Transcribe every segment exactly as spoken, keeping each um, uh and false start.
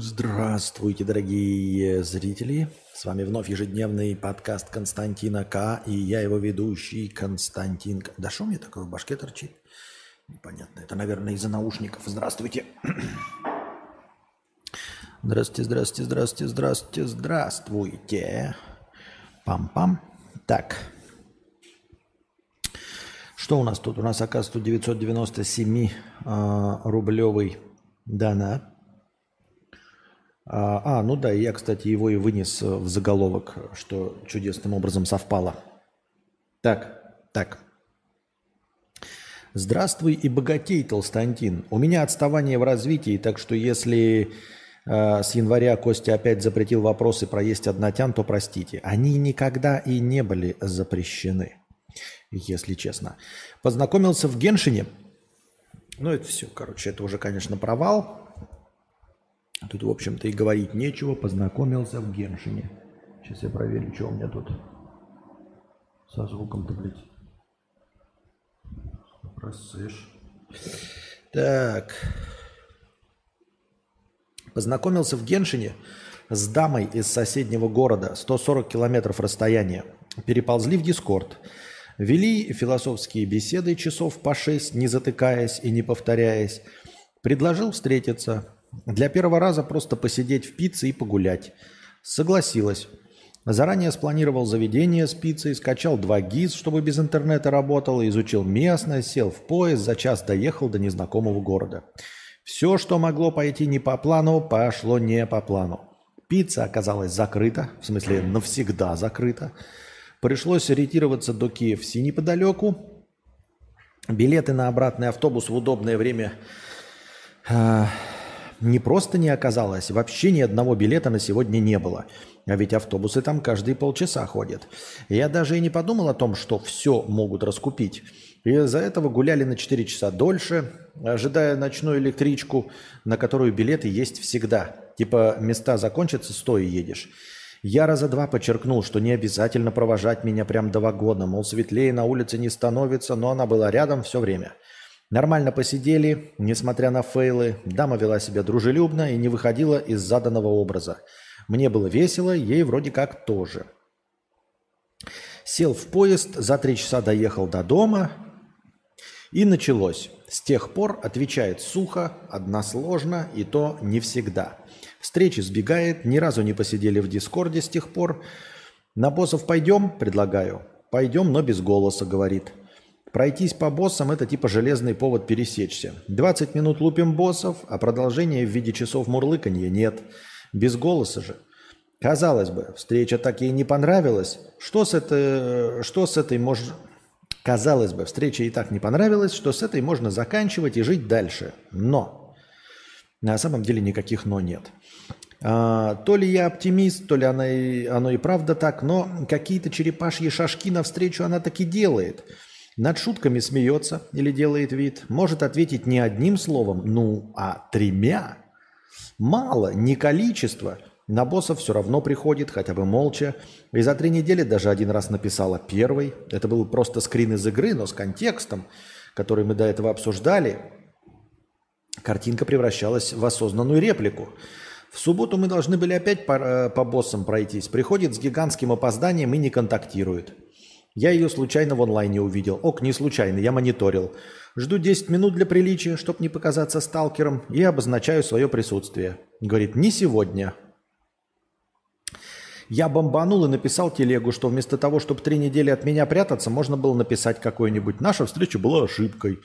Здравствуйте, дорогие зрители! С вами вновь ежедневный подкаст Константина К. И я его ведущий Константин К. Да что у меня такое в башке торчит? Непонятно. Это, наверное, из-за наушников. Здравствуйте! Здравствуйте, здравствуйте, здравствуйте, здравствуйте, здравствуйте! Пам-пам. Так. Что у нас тут? У нас, оказывается, девятьсот девяносто семь рублевый донат. А, ну да, я, кстати, его и вынес в заголовок, что чудесным образом совпало. Так, так. Здравствуй и богатей, Толстантин. У меня отставание в развитии, так что если э, с января Костя опять запретил вопросы про есть однотян, то простите. Они никогда и не были запрещены, если честно. Познакомился в Геншине. Ну, это все, короче, это уже, конечно, провал. Тут, в общем-то, и говорить нечего. Познакомился в Геншине. Сейчас я проверю, что у меня тут со звуком-то, блядь. Просышь. Так. Познакомился в Геншине с дамой из соседнего города. сто сорок километров расстояния. Переползли в Discord. Вели философские беседы часов по шесть, не затыкаясь и не повторяясь. Предложил встретиться. Для первого раза просто посидеть в пицце и погулять. Согласилась. Заранее спланировал заведение с пиццей, скачал два гиз, чтобы без интернета работало, изучил местность, сел в поезд, за час доехал до незнакомого города. Все, что могло пойти не по плану, пошло не по плану. Пицца оказалась закрыта, в смысле навсегда закрыта. Пришлось ретироваться до кей эф си неподалеку. Билеты на обратный автобус в удобное время... Не просто не оказалось, вообще ни одного билета на сегодня не было. А ведь автобусы там каждые полчаса ходят. Я даже и не подумал о том, что все могут раскупить. Из-за этого гуляли на четыре часа дольше, ожидая ночную электричку, на которую билеты есть всегда. Типа места закончатся, стоя едешь. Я раза два подчеркнул, что не обязательно провожать меня прям до вагона. Мол, светлее на улице не становится, но она была рядом все время. Нормально посидели, несмотря на фейлы. Дама вела себя дружелюбно и не выходила из заданного образа. Мне было весело, ей вроде как тоже. Сел в поезд, за три часа доехал до дома. И началось. С тех пор отвечает сухо, односложно и то не всегда. Встречи сбегает, ни разу не посидели в Дискорде с тех пор. На боссов пойдем, предлагаю. Пойдем, но без голоса, говорит. Пройтись по боссам – это типа железный повод пересечься. двадцать минут лупим боссов, а продолжения в виде часов мурлыканья нет. Без голоса же. Казалось бы, встреча так ей не понравилась. Что с, это... что с этой можно... Казалось бы, встреча и так не понравилась, что с этой можно заканчивать и жить дальше. Но. На самом деле никаких «но» нет. А, то ли я оптимист, то ли оно и, оно и правда так, но какие-то черепашьи шажки навстречу она таки делает. Над шутками смеется или делает вид. Может ответить не одним словом, ну, а тремя. Мало, не количество. На боссов все равно приходит, хотя бы молча. И за три недели даже один раз написала первый. Это был просто скрин из игры, но с контекстом, который мы до этого обсуждали. Картинка превращалась в осознанную реплику. В субботу мы должны были опять по, по боссам пройтись. Приходит с гигантским опозданием и не контактирует. Я ее случайно в онлайне увидел. Ок, не случайно, я мониторил. Жду десять минут для приличия, чтобы не показаться сталкером, и обозначаю свое присутствие. Говорит, не сегодня. Я бомбанул и написал телегу, что вместо того, чтобы три недели от меня прятаться, можно было написать какой-нибудь. Наша встреча была ошибкой.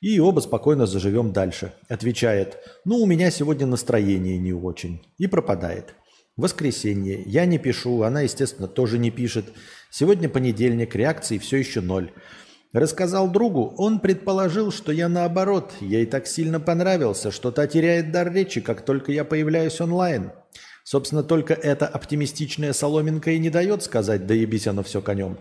И оба спокойно заживем дальше. Отвечает, ну у меня сегодня настроение не очень. И пропадает. Воскресенье. Я не пишу, она, естественно, тоже не пишет. Сегодня понедельник, реакции все еще ноль. Рассказал другу, он предположил, что я наоборот. Ей так сильно понравился, что та теряет дар речи, как только я появляюсь онлайн. Собственно, только эта оптимистичная соломинка и не дает сказать, да ебись оно все конем.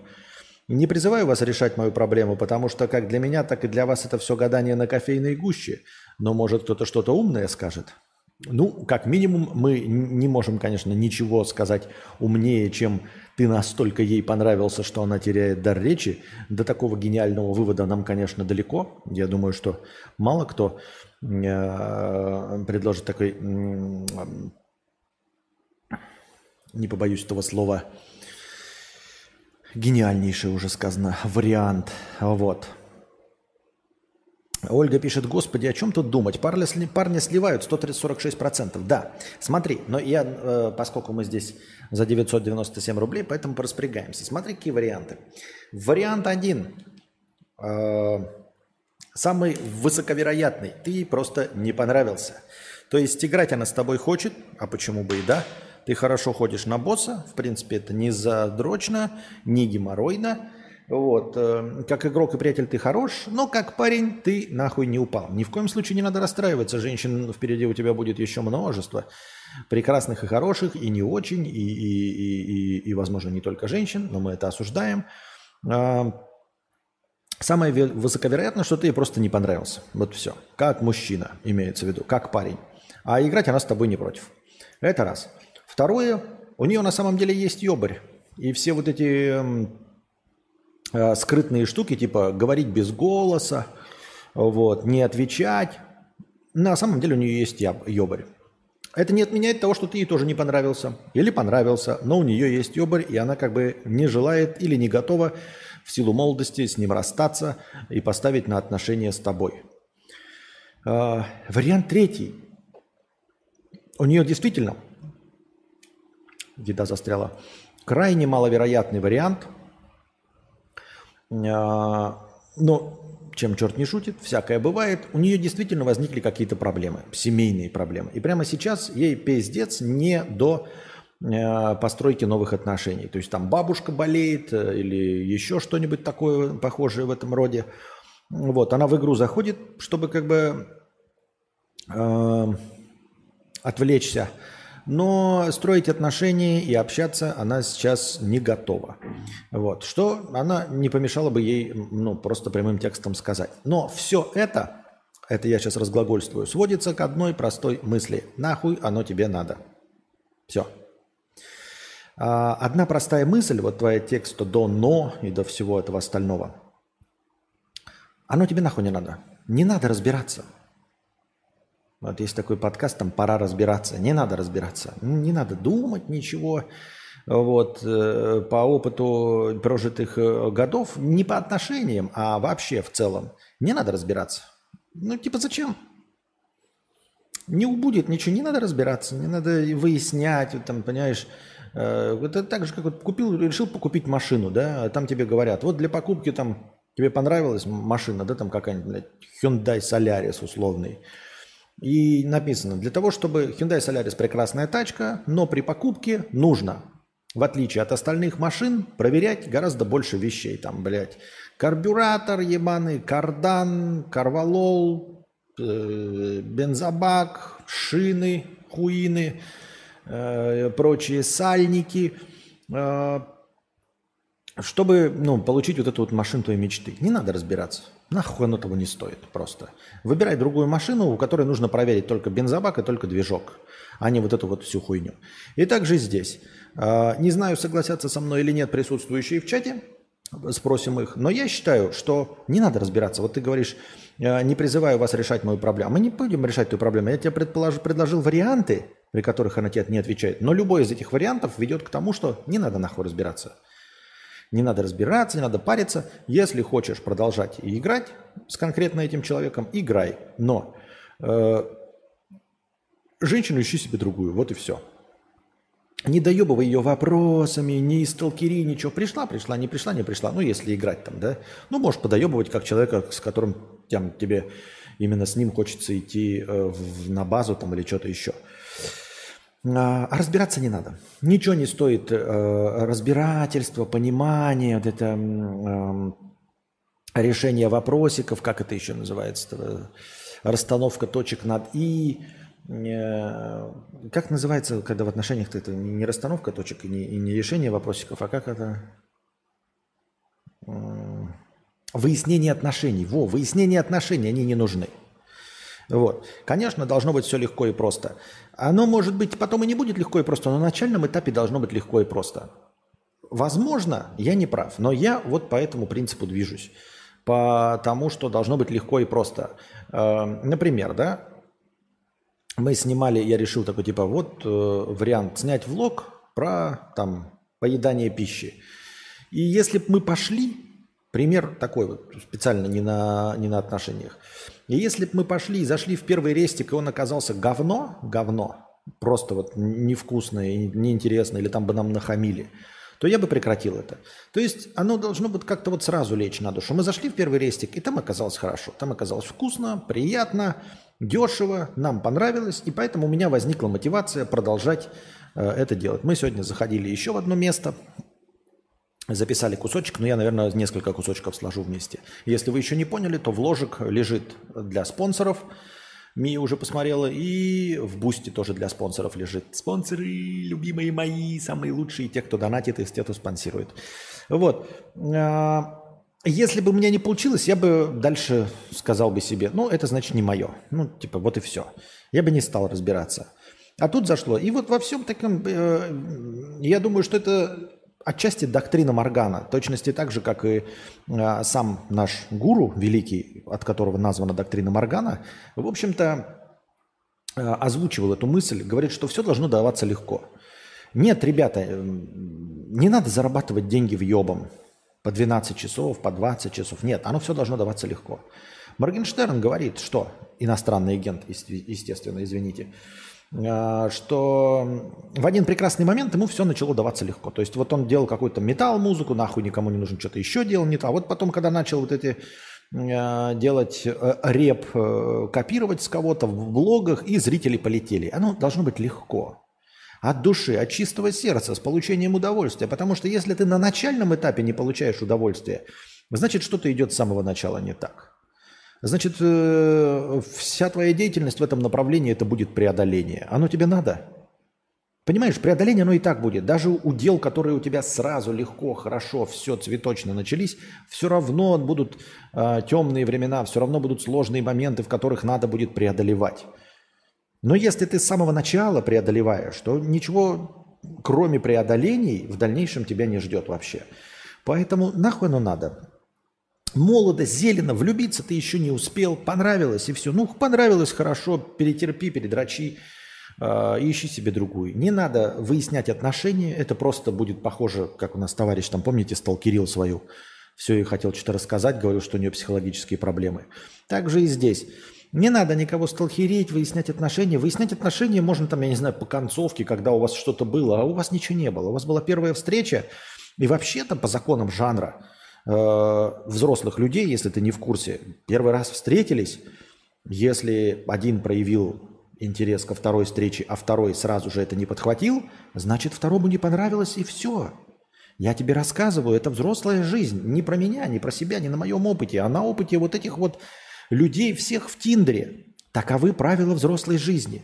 Не призываю вас решать мою проблему, потому что как для меня, так и для вас это все гадание на кофейной гуще. Но может кто-то что-то умное скажет. Ну, как минимум, мы не можем, конечно, ничего сказать умнее, чем ты настолько ей понравился, что она теряет дар речи. До такого гениального вывода нам, конечно, далеко. Я думаю, что мало кто предложит такой, не побоюсь этого слова, гениальнейший, уже сказано, вариант. Вот. Ольга пишет: «Господи, о чем тут думать? Парни, парни сливают сто сорок шесть процентов». Да, смотри, но я, поскольку мы здесь за девятьсот девяносто семь рублей, поэтому пораспрягаемся. Смотри, какие варианты. Вариант один, самый высоковероятный. Ты ей просто не понравился. То есть играть она с тобой хочет, а почему бы и да. Ты хорошо ходишь на босса, в принципе, это не задрочно, не геморройно. Вот. Как игрок и приятель ты хорош, но как парень ты нахуй не упал. Ни в коем случае не надо расстраиваться. Женщин впереди у тебя будет еще множество. Прекрасных и хороших, и не очень, и, и, и, и, и возможно, не только женщин, но мы это осуждаем. Самое высоковероятно, что ты ей просто не понравился. Вот все. Как мужчина, имеется в виду, как парень. А играть она с тобой не против. Это раз. Второе. У нее на самом деле есть ёбарь. И все вот эти... скрытные штуки, типа говорить без голоса, вот, не отвечать. На самом деле у нее есть ёбарь. Это не отменяет того, что ты ей тоже не понравился или понравился, но у нее есть ёбарь, и она как бы не желает или не готова в силу молодости с ним расстаться и поставить на отношения с тобой. А, вариант третий. У нее действительно, еда застряла, крайне маловероятный вариант. Но чем черт не шутит, всякое бывает. У нее действительно возникли какие-то проблемы, семейные проблемы. И прямо сейчас ей пиздец не до постройки новых отношений. То есть там бабушка болеет или еще что-нибудь такое похожее в этом роде. Вот, она в игру заходит, чтобы как бы э, отвлечься. Но строить отношения и общаться она сейчас не готова. Вот. Что она не помешала бы ей, ну, просто прямым текстом сказать. Но все это, это я сейчас разглагольствую, сводится к одной простой мысли. Нахуй оно тебе надо. Все. Одна простая мысль, вот твоя текста до «но» и до всего этого остального. Оно тебе нахуй не надо. Не надо разбираться. Вот есть такой подкаст, там «Пора разбираться». Не надо разбираться, не надо думать ничего. Вот, по опыту прожитых годов, не по отношениям, а вообще в целом, не надо разбираться. Ну, типа, зачем? Не убудет ничего, не надо разбираться, не надо выяснять, вот, там, понимаешь. Это так же, как вот купил, решил покупить машину, да, там тебе говорят, вот для покупки, там, тебе понравилась машина, да, там какая-нибудь, блядь, Hyundai Solaris условный. И написано, для того, чтобы Hyundai Solaris прекрасная тачка, но при покупке нужно, в отличие от остальных машин, проверять гораздо больше вещей. Там, блядь, карбюратор ебаный, кардан, корвалол, э, бензобак, шины, хуины, э, прочие сальники, э, чтобы, ну, получить вот эту вот машину твоей мечты. Не надо разбираться. Нахуй оно того не стоит просто. Выбирай другую машину, у которой нужно проверить только бензобак и только движок, а не вот эту вот всю хуйню. И также здесь. Не знаю, согласятся со мной или нет присутствующие в чате, спросим их, но я считаю, что не надо разбираться. Вот ты говоришь, не призываю вас решать мою проблему. Мы не будем решать твою проблему. Я тебе предложил варианты, при которых она тебе не отвечает, но любой из этих вариантов ведет к тому, что не надо нахуй разбираться. Не надо разбираться, не надо париться. Если хочешь продолжать играть с конкретно этим человеком, играй. Но э, женщину ищи себе другую, вот и все. Не доебывай ее вопросами, не сталкери, ничего. Пришла, пришла, не пришла, не пришла. Ну, если играть там, да. Ну, можешь подоебывать как человека, с которым там, тебе именно с ним хочется идти э, в, на базу там, или что-то еще. А разбираться не надо. Ничего не стоит э, разбирательство, понимание, вот это э, решение вопросиков, как это еще называется, расстановка точек над «и». Э, как называется, когда в отношениях это не расстановка точек и не, и не решение вопросиков, а как это? Э, выяснение отношений. Во, выяснение отношений, они не нужны. Вот. Конечно, должно быть все легко и просто. Оно, может быть, потом и не будет легко и просто, но на начальном этапе должно быть легко и просто. Возможно, я не прав, но я вот по этому принципу движусь. Потому что должно быть легко и просто. Например, да, мы снимали, я решил такой, типа, вот вариант снять влог про там поедание пищи. И если бы мы пошли, пример такой вот, специально не на, не на отношениях. И если бы мы пошли и зашли в первый рестик, и он оказался говно, говно, просто вот невкусное, неинтересное, или там бы нам нахамили, то я бы прекратил это. То есть оно должно быть как-то вот сразу лечь на душу. Мы зашли в первый рестик, и там оказалось хорошо. Там оказалось вкусно, приятно, дешево, нам понравилось. И поэтому у меня возникла мотивация продолжать э, это делать. Мы сегодня заходили еще в одно место, записали кусочек, но я, наверное, несколько кусочков сложу вместе. Если вы еще не поняли, то вложик лежит для спонсоров. Мия уже посмотрела, и в Бусти тоже для спонсоров лежит. Спонсоры, любимые мои, самые лучшие, те, кто донатит и те, кто спонсирует. Вот. Если бы у меня не получилось, я бы дальше сказал бы себе, ну, это значит не мое. Ну, типа, вот и все. Я бы не стал разбираться. А тут зашло. И вот во всем таком, я думаю, что это отчасти доктрина Моргана, точности так же, как и э, сам наш гуру великий, от которого названа доктрина Моргана, в общем-то э, озвучивал эту мысль, говорит, что все должно даваться легко. Нет, ребята, э, не надо зарабатывать деньги въебом по двенадцать часов, по двадцать часов. Нет, оно все должно даваться легко. Моргенштерн говорит, что иностранный агент, естественно, извините, что в один прекрасный момент ему все начало даваться легко. То есть вот он делал какую-то метал-музыку, нахуй никому не нужно, что-то еще делал не то. А вот потом, когда начал вот эти делать реп, копировать с кого-то в блогах, и зрители полетели. Оно должно быть легко. От души, от чистого сердца, с получением удовольствия. Потому что если ты на начальном этапе не получаешь удовольствия, значит, что-то идет с самого начала не так. Значит, вся твоя деятельность в этом направлении – это будет преодоление. Оно тебе надо. Понимаешь, преодоление оно и так будет. Даже удел, которые у тебя сразу легко, хорошо, все цветочно начались, все равно будут э, темные времена, все равно будут сложные моменты, в которых надо будет преодолевать. Но если ты с самого начала преодолеваешь, то ничего, кроме преодолений, в дальнейшем тебя не ждет вообще. Поэтому нахуй оно надо. Молодо, зелено, влюбиться ты еще не успел, понравилось и все. Ну, понравилось, хорошо, перетерпи, передрочи, э, ищи себе другую. Не надо выяснять отношения, это просто будет похоже, как у нас товарищ там, помните, сталкерил свою. Все, и хотел что-то рассказать, говорил, что у нее психологические проблемы. Так же и здесь. Не надо никого сталкерить, выяснять отношения. Выяснять отношения можно там, я не знаю, по концовке, когда у вас что-то было, а у вас ничего не было. У вас была первая встреча, и вообще-то по законам жанра, взрослых людей, если ты не в курсе, первый раз встретились, если один проявил интерес ко второй встрече, а второй сразу же это не подхватил, значит, второму не понравилось и все. Я тебе рассказываю, это взрослая жизнь, не про меня, не про себя, не на моем опыте, а на опыте вот этих вот людей всех в Тиндере. Таковы правила взрослой жизни.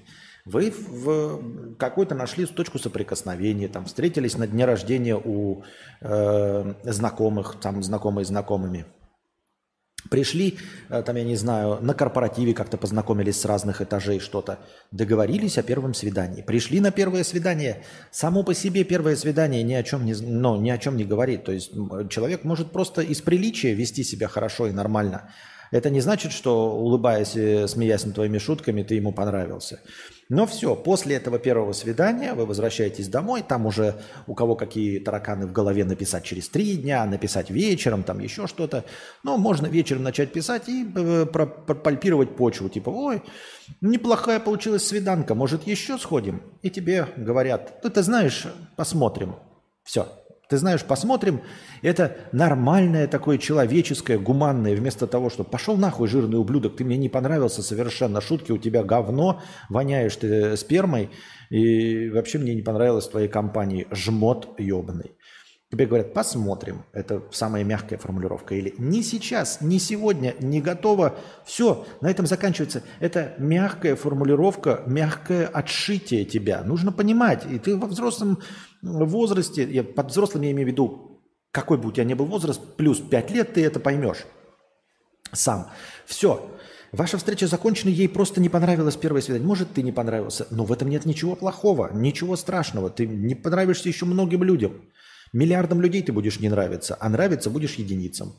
Вы в какой-то нашли точку соприкосновения, там встретились на дне рождения у э, знакомых, там знакомые с знакомыми. Пришли, э, там, я не знаю, на корпоративе как-то познакомились с разных этажей что-то. Договорились о первом свидании. Пришли на первое свидание. Само по себе первое свидание ни о чем не, ну, ни о чем не говорит. То есть человек может просто из приличия вести себя хорошо и нормально. Это не значит, что, улыбаясь и смеясь над твоими шутками, ты ему понравился. Но все, после этого первого свидания вы возвращаетесь домой, там уже у кого какие тараканы в голове написать через три дня, написать вечером, там еще что-то. Но можно вечером начать писать и пальпировать почву. Типа, ой, неплохая получилась свиданка, может еще сходим? И тебе говорят, ну ты знаешь, посмотрим. Все. Ты знаешь, посмотрим, это нормальное такое человеческое, гуманное, вместо того, что пошел нахуй, жирный ублюдок, ты мне не понравился совершенно, шутки, у тебя говно, воняешь ты спермой, и вообще мне не понравилось в твоей компании, жмот ебаный. Тебе говорят, посмотрим, это самая мягкая формулировка, или не сейчас, не сегодня, не готово, все, на этом заканчивается. Это мягкая формулировка, мягкое отшитие тебя, нужно понимать, и ты во взрослом возрасте, я под взрослым я имею в виду, какой бы у тебя ни был возраст, плюс пять лет ты это поймешь сам. Все. Ваша встреча закончена, ей просто не понравилось первое свидание. Может, ты не понравился, но в этом нет ничего плохого, ничего страшного. Ты не понравишься еще многим людям. Миллиардам людей ты будешь не нравиться, а нравиться будешь единицам.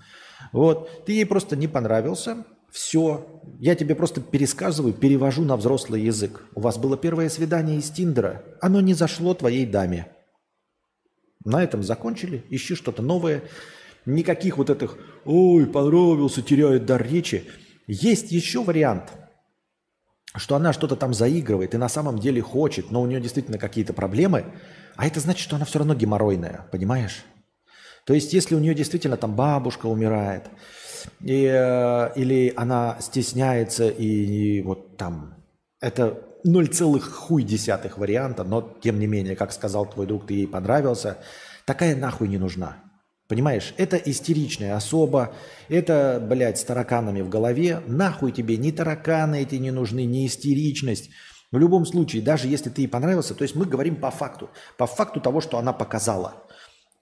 Вот, ты ей просто не понравился, все. Я тебе просто пересказываю, перевожу на взрослый язык. У вас было первое свидание из Тиндера, оно не зашло твоей даме. На этом закончили, ищи что-то новое. Никаких вот этих «Ой, понравился, теряет дар речи». Есть еще вариант, что она что-то там заигрывает и на самом деле хочет, но у нее действительно какие-то проблемы, а это значит, что она все равно геморройная, понимаешь? То есть, если у нее действительно там бабушка умирает, и, или она стесняется, и, и вот там, это ноль целых ноль десятых варианта, но тем не менее, как сказал твой друг, ты ей понравился, такая нахуй не нужна. Понимаешь, это истеричная особа, это, блядь, с тараканами в голове. Нахуй тебе ни тараканы эти не нужны, ни истеричность. В любом случае, даже если ты ей понравился, то есть мы говорим по факту, по факту того, что она показала.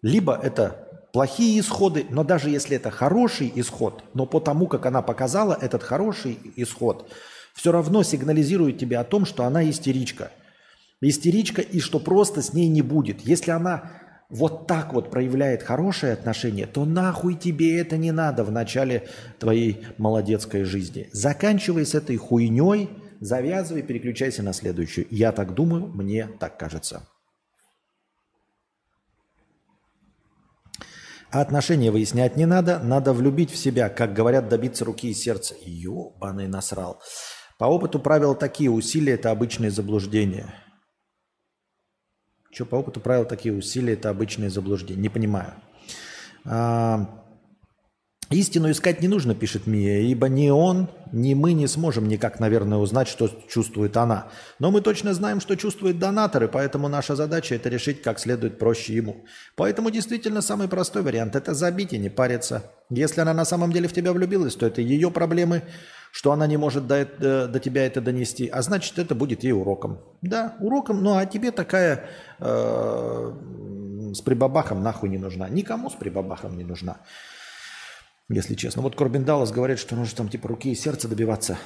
Либо это плохие исходы, но даже если это хороший исход, но по тому, как она показала этот хороший исход, все равно сигнализирует тебе о том, что она истеричка. Истеричка и что просто с ней не будет. Если она... вот так вот проявляет хорошие отношения, то нахуй тебе это не надо в начале твоей молодецкой жизни. Заканчивай с этой хуйней, завязывай, переключайся на следующую. Я так думаю, мне так кажется. А отношения выяснять не надо, надо влюбить в себя, как говорят, добиться руки и сердца. Ёбаный насрал. По опыту правила такие усилия – это обычные заблуждения. Что по опыту правил такие усилия, это обычное заблуждение. Не понимаю. А, истину искать не нужно, пишет Мия, ибо ни он, ни мы не сможем никак, наверное, узнать, что чувствует она. Но мы точно знаем, что чувствуют донаторы, поэтому наша задача – это решить как следует проще ему. Поэтому действительно самый простой вариант – это забить и не париться. Если она на самом деле в тебя влюбилась, то это ее проблемы, что она не может до, до, до тебя это донести, а значит, это будет ей уроком. Да, уроком, ну а тебе такая э, с прибабахом нахуй не нужна. Никому с прибабахом не нужна, если честно. Вот Корбин Даллас говорит, что нужно там типа руки и сердца добиваться.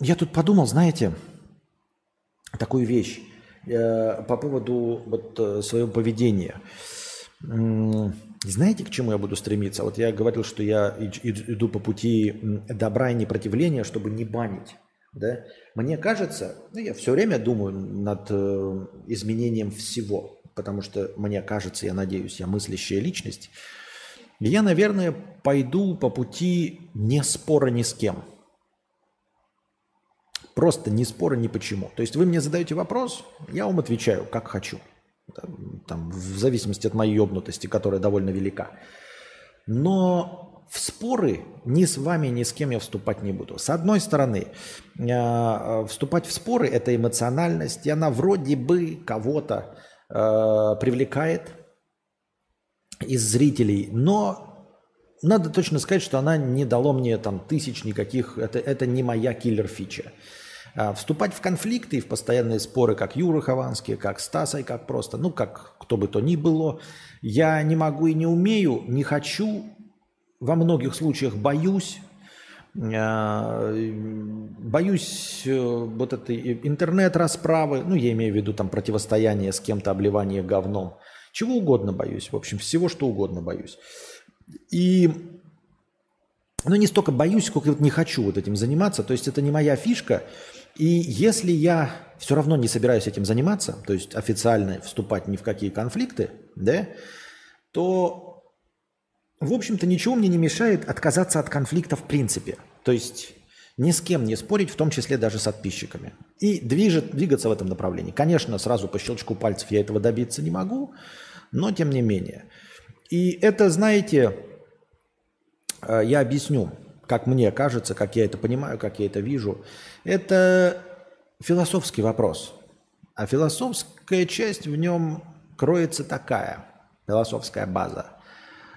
Я тут подумал, знаете, такую вещь э, по поводу вот, э, своего поведения. Знаете, к чему я буду стремиться? Вот я говорил, что я иду по пути добра и непротивления, чтобы не банить. Да? Мне кажется, ну, я все время думаю над изменением всего, потому что мне кажется, я надеюсь, я мыслящая личность. Я, наверное, пойду по пути не спора ни с кем. Просто не спора ни почему. То есть вы мне задаете вопрос, я вам отвечаю, как хочу. Там, в зависимости от моей ёбнутости, которая довольно велика. Но в споры ни с вами, ни с кем я вступать не буду. С одной стороны, вступать в споры – это эмоциональность, и она вроде бы кого-то привлекает из зрителей, но надо точно сказать, что она не дала мне там, тысяч никаких, это, это не моя киллер-фича. Вступать в конфликты и в постоянные споры, как Юра Хованский, как Стас, и как просто, ну, как кто бы то ни было, я не могу и не умею, не хочу, во многих случаях боюсь, боюсь вот этой интернет-расправы, ну, я имею в виду там противостояние с кем-то, обливание говном, чего угодно боюсь, в общем, всего, что угодно боюсь. И... Но не столько боюсь, сколько вот не хочу вот этим заниматься. То есть это не моя фишка. И если я все равно не собираюсь этим заниматься, то есть официально вступать ни в какие конфликты, да, то, в общем-то, ничего мне не мешает отказаться от конфликта в принципе. То есть ни с кем не спорить, в том числе даже с подписчиками. И движет, двигаться в этом направлении. Конечно, сразу по щелчку пальцев я этого добиться не могу, но тем не менее. И это, знаете... Я объясню, как мне кажется, как я это понимаю, как я это вижу. Это философский вопрос. А философская часть в нем кроется такая, философская база.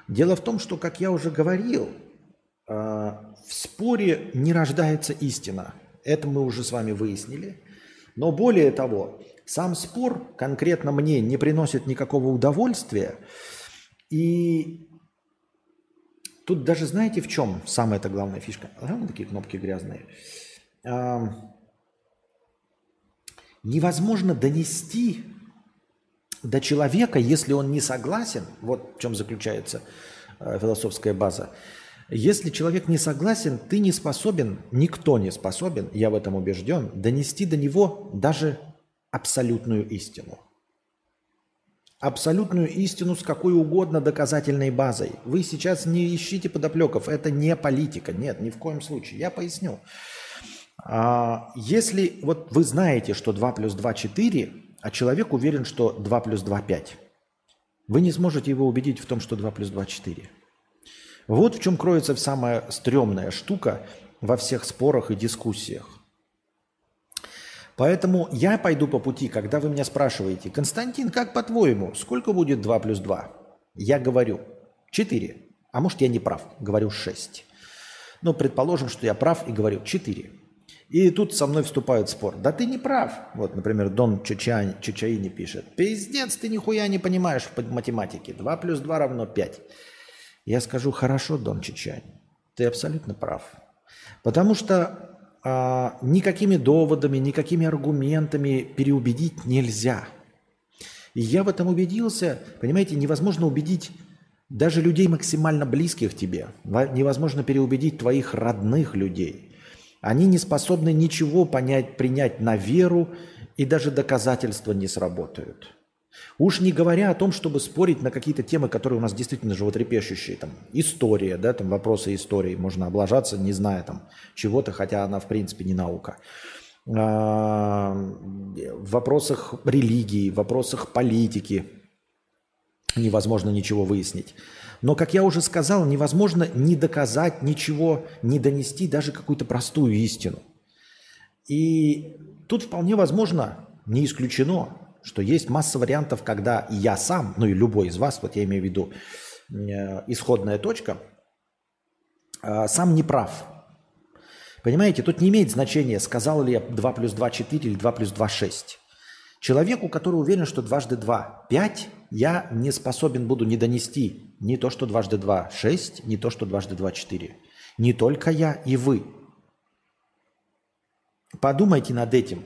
Дело в том, что, как я уже говорил, в споре не рождается истина. Это мы уже с вами выяснили. Но более того, сам спор конкретно мне не приносит никакого удовольствия. И... Тут даже знаете, в чем самая-то главная фишка? А там такие кнопки грязные. э, невозможно донести до человека, если он не согласен, вот в чем заключается э, философская база. Если человек не согласен, ты не способен, никто не способен, я в этом убежден, донести до него даже абсолютную истину. Абсолютную истину с какой угодно доказательной базой. Вы сейчас не ищите подоплеков, это не политика. Нет, ни в коем случае. Я поясню. Если вот вы знаете, что два плюс два четыре, а человек уверен, что два плюс два пять, вы не сможете его убедить в том, что два плюс два четыре. Вот в чем кроется самая стрёмная штука во всех спорах и дискуссиях. Поэтому я пойду по пути, когда вы меня спрашиваете: «Константин, как по-твоему, сколько будет два плюс два?» Я говорю четыре, а может я не прав, говорю шесть. Но предположим, что я прав и говорю четыре. И тут со мной вступают в спор. Да ты не прав. Вот, например, Дон Чича... Чичаини пишет: «Пиздец, ты нихуя не понимаешь в математике, два плюс два равно пять». Я скажу: «Хорошо, Дон Чичаини, ты абсолютно прав». Потому что а, никакими доводами, никакими аргументами переубедить нельзя. И я в этом убедился. Понимаете, невозможно убедить даже людей максимально близких тебе. Невозможно переубедить твоих родных людей. Они не способны ничего понять, принять на веру, и даже доказательства не сработают. Уж не говоря о том, чтобы спорить на какие-то темы, которые у нас действительно животрепещущие. Там, история, да, там вопросы истории. Можно облажаться, не зная там чего-то, хотя она в принципе не наука. А, в вопросах религии, в вопросах политики невозможно ничего выяснить. Но, как я уже сказал, невозможно ни доказать ничего, ни донести даже какую-то простую истину. И тут вполне возможно, не исключено, что есть масса вариантов, когда я сам, ну и любой из вас, вот я имею в виду э, исходная точка, э, сам не прав. Понимаете, тут не имеет значения, сказал ли я два плюс два четыре или два плюс два шесть. Человеку, который уверен, что дважды два пять, я не способен буду не донести ни то, что дважды два шесть, ни то, что дважды два четыре. Не только я и вы. Подумайте над этим.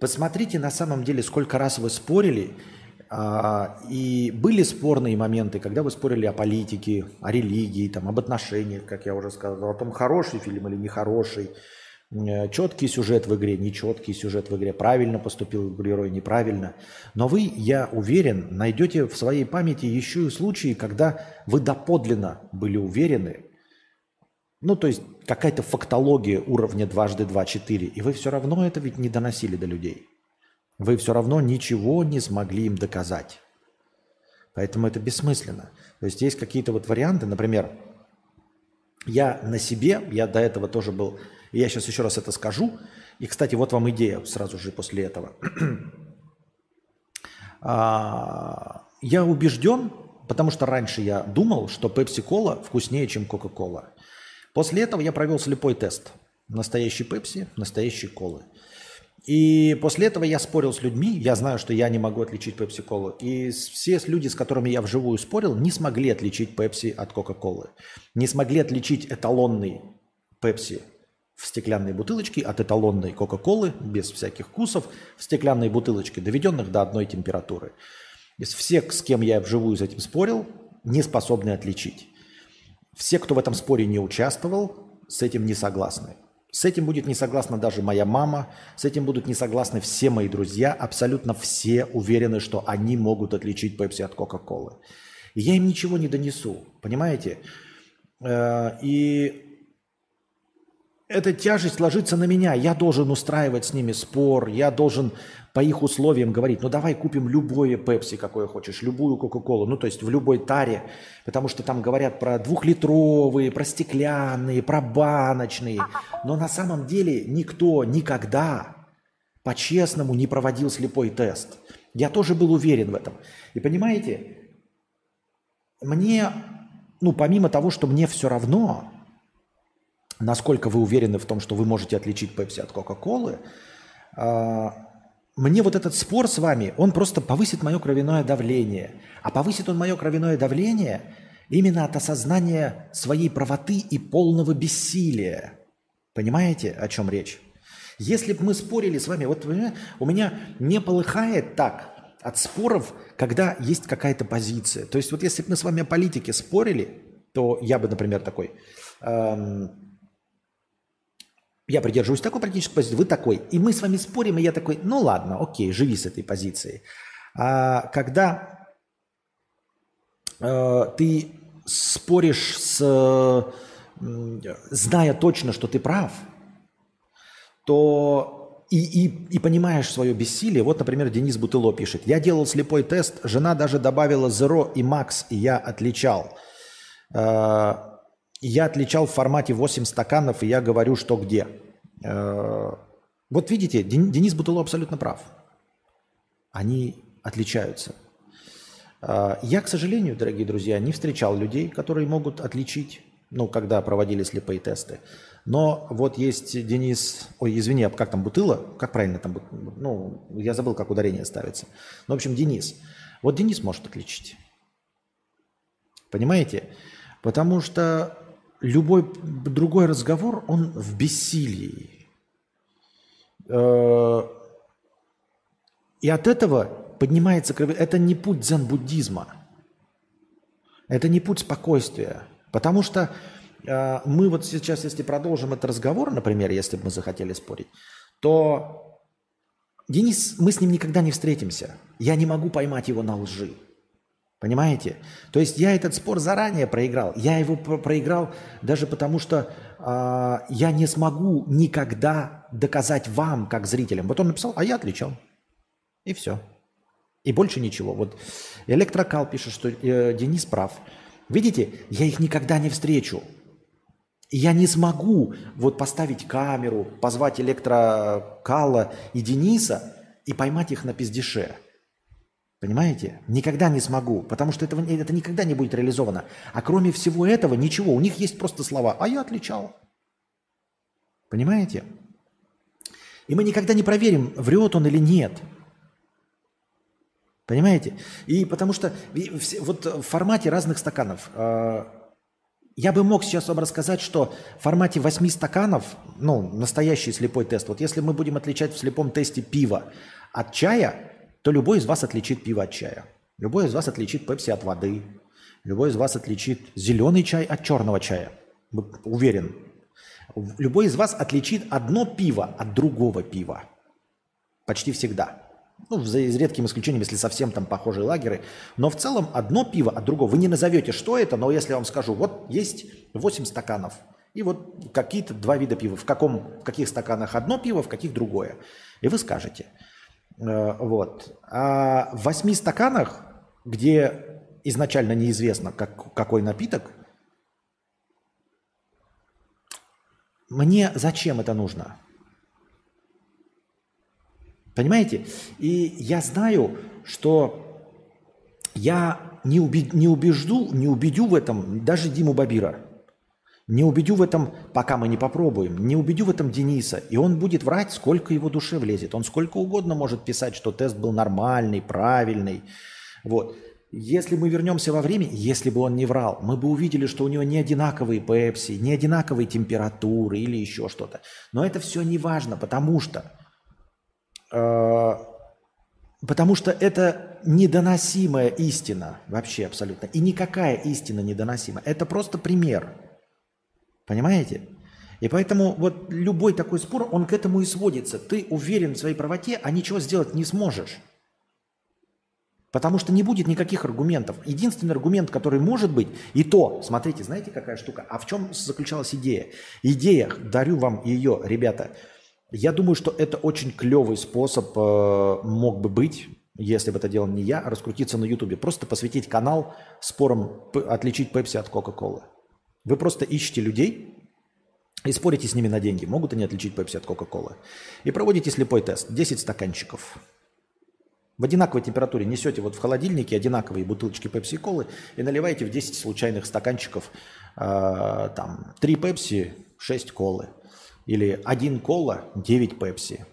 Посмотрите на самом деле, сколько раз вы спорили, а, и были спорные моменты, когда вы спорили о политике, о религии, там, об отношениях, как я уже сказал, о том, хороший фильм или нехороший, четкий сюжет в игре, нечеткий сюжет в игре, правильно поступил герой, неправильно. Но вы, я уверен, найдете в своей памяти еще и случаи, когда вы доподлинно были уверены, ну, то есть какая-то фактология уровня дважды два четыре. И вы все равно это ведь не доносили до людей. Вы все равно ничего не смогли им доказать. Поэтому это бессмысленно. То есть есть какие-то вот варианты, например, я на себе, я до этого тоже был, я сейчас еще раз это скажу. И, кстати, вот вам идея сразу же после этого. Я убежден, потому что раньше я думал, что Pepsi-Cola вкуснее, чем Coca-Cola. После этого я провел слепой тест. Настоящий Пепси, настоящей колы. И после этого я спорил с людьми. Я знаю, что я не могу отличить Пепси-Колу. И все люди, с которыми я вживую спорил, не смогли отличить Пепси от Кока-Колы. Не смогли отличить эталонный Пепси в стеклянной бутылочке от эталонной Кока-Колы, без всяких вкусов, в стеклянной бутылочке, доведенных до одной температуры. Все, с кем я вживую с этим спорил, не способны отличить. Все, кто в этом споре не участвовал, с этим не согласны. С этим будет не согласна даже моя мама, с этим будут не согласны все мои друзья, абсолютно все уверены, что они могут отличить Пепси от Кока-Колы. И я им ничего не донесу, понимаете? И эта тяжесть ложится на меня. Я должен устраивать с ними спор, я должен по их условиям говорить: ну давай купим любое Пепси, какое хочешь, любую Кока-Колу, ну то есть в любой таре, потому что там говорят про двухлитровые, про стеклянные, про баночные. Но на самом деле никто никогда по-честному не проводил слепой тест. Я тоже был уверен в этом. И понимаете, мне, ну помимо того, что мне все равно, насколько вы уверены в том, что вы можете отличить Пепси от Кока-Колы, мне вот этот спор с вами, он просто повысит мое кровяное давление. А повысит он мое кровяное давление именно от осознания своей правоты и полного бессилия. Понимаете, о чем речь? Если бы мы спорили с вами, вот у меня не полыхает так от споров, когда есть какая-то позиция. То есть вот если бы мы с вами о политике спорили, то я бы, например, такой, эм, я придерживаюсь такой политической позиции, вы такой, и мы с вами спорим, и я такой, ну ладно, окей, живи с этой позицией. А когда э, ты споришь, с, э, зная точно, что ты прав, то... И, и, и понимаешь свое бессилие. Вот, например, Денис Бутыло пишет. Я делал слепой тест, жена даже добавила Zero и Max, и я отличал. Я отличал в формате восемь стаканов, и я говорю, что где. Вот видите, Денис Бутыло абсолютно прав. Они отличаются. Я, к сожалению, дорогие друзья, не встречал людей, которые могут отличить, ну, когда проводили слепые тесты. Но вот есть Денис, ой, извини, как там Бутыло, как правильно там, ну, я забыл, как ударение ставится. Ну, в общем, Денис. Вот Денис может отличить. Понимаете? Потому что любой другой разговор, он в бессилии. И от этого поднимается кровь. Это не путь дзен-буддизма. Это не путь спокойствия. Потому что мы вот сейчас, если продолжим этот разговор, например, если бы мы захотели спорить, то Денис, мы с ним никогда не встретимся. Я не могу поймать его на лжи. Понимаете? То есть я этот спор заранее проиграл. Я его проиграл даже потому, что э, я не смогу никогда доказать вам, как зрителям. Вот он написал, а я отличал. И все. И больше ничего. Вот Электрокал пишет, что э, Денис прав. Видите, я их никогда не встречу. Я не смогу вот поставить камеру, позвать Электрокала и Дениса и поймать их на пиздеше. Понимаете? Никогда не смогу, потому что этого, это никогда не будет реализовано. А кроме всего этого ничего. У них есть просто слова «а я отличал». Понимаете? И мы никогда не проверим, врет он или нет. Понимаете? И потому что вот в формате разных стаканов... Я бы мог сейчас вам рассказать, что в формате восьми стаканов, ну, настоящий слепой тест, вот если мы будем отличать в слепом тесте пиво от чая, то любой из вас отличит пиво от чая. Любой из вас отличит Пепси от воды. Любой из вас отличит зеленый чай от черного чая. Уверен. Любой из вас отличит одно пиво от другого пива. Почти всегда. Ну, за редким исключением, если совсем там похожие лагеры. Но в целом одно пиво от другого. Вы не назовете, что это, но если я вам скажу, вот есть восемь стаканов. И вот какие-то два вида пива. В, каком, в каких стаканах одно пиво, в каких другое. И вы скажете. Вот. А в восьми стаканах, где изначально неизвестно, как, какой напиток, мне зачем это нужно? Понимаете? И я знаю, что я не, уби- не, убежду, не убедю в этом даже Диму Бабира. Не убедю в этом, пока мы не попробуем, не убедю в этом Дениса. И он будет врать, сколько его душе влезет. Он сколько угодно может писать, что тест был нормальный, правильный. Вот. Если мы вернемся во время, если бы он не врал, мы бы увидели, что у него не одинаковые пепси, не одинаковые температуры или еще что-то. Но это все не важно, потому что... Потому что это недоносимая истина вообще абсолютно. И никакая истина недоносима. Это просто пример. Понимаете? И поэтому вот любой такой спор, он к этому и сводится. Ты уверен в своей правоте, а ничего сделать не сможешь. Потому что не будет никаких аргументов. Единственный аргумент, который может быть, и то, смотрите, знаете, какая штука? А в чем заключалась идея? Идея, дарю вам ее, ребята. Я думаю, что это очень клевый способ э, мог бы быть, если бы это делал не я, а раскрутиться на Ютубе. Просто посвятить канал спорам п- отличить Пепси от Кока-Колы. Вы просто ищете людей и спорите с ними на деньги. Могут они отличить Пепси от Кока-Колы? И проводите слепой тест. десять стаканчиков. В одинаковой температуре несете вот в холодильнике одинаковые бутылочки Пепси и Колы и наливаете в десять случайных стаканчиков э, там, три Пепси, шесть Колы. Или один кола, девять пепси.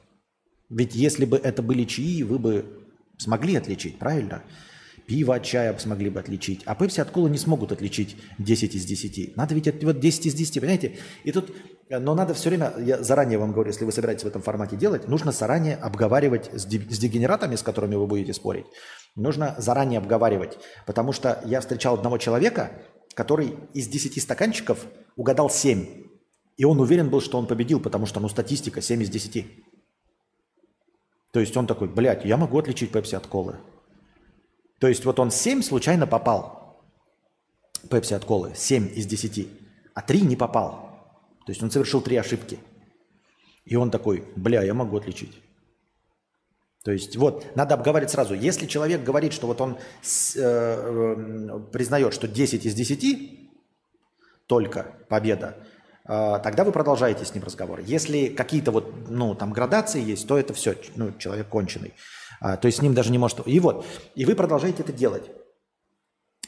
Ведь если бы это были чаи, вы бы смогли отличить, правильно? Пиво от чая смогли бы отличить. А пепси от колы не смогут отличить десять из десяти. Надо ведь от вот десять из десяти, понимаете? И тут Но надо все время, я заранее вам говорю, если вы собираетесь в этом формате делать, нужно заранее обговаривать с дегенератами, с которыми вы будете спорить. Нужно заранее обговаривать, потому что я встречал одного человека, который из десяти стаканчиков угадал семь. И он уверен был, что он победил, потому что, ну, статистика семь из десяти. То есть он такой, блядь, я могу отличить Pepsi от колы. То есть вот он семь случайно попал. Pepsi от колы, семь из десяти. А три не попал. То есть он совершил три ошибки. И он такой, бля, я могу отличить. То есть вот, надо обговаривать сразу. Если человек говорит, что вот он с, э, э, признает, что десять из десяти только победа, э, тогда вы продолжаете с ним разговор. Если какие-то вот, ну, там градации есть, то это все, ну, человек конченый. А, то есть с ним даже не может... И вот, и вы продолжаете это делать.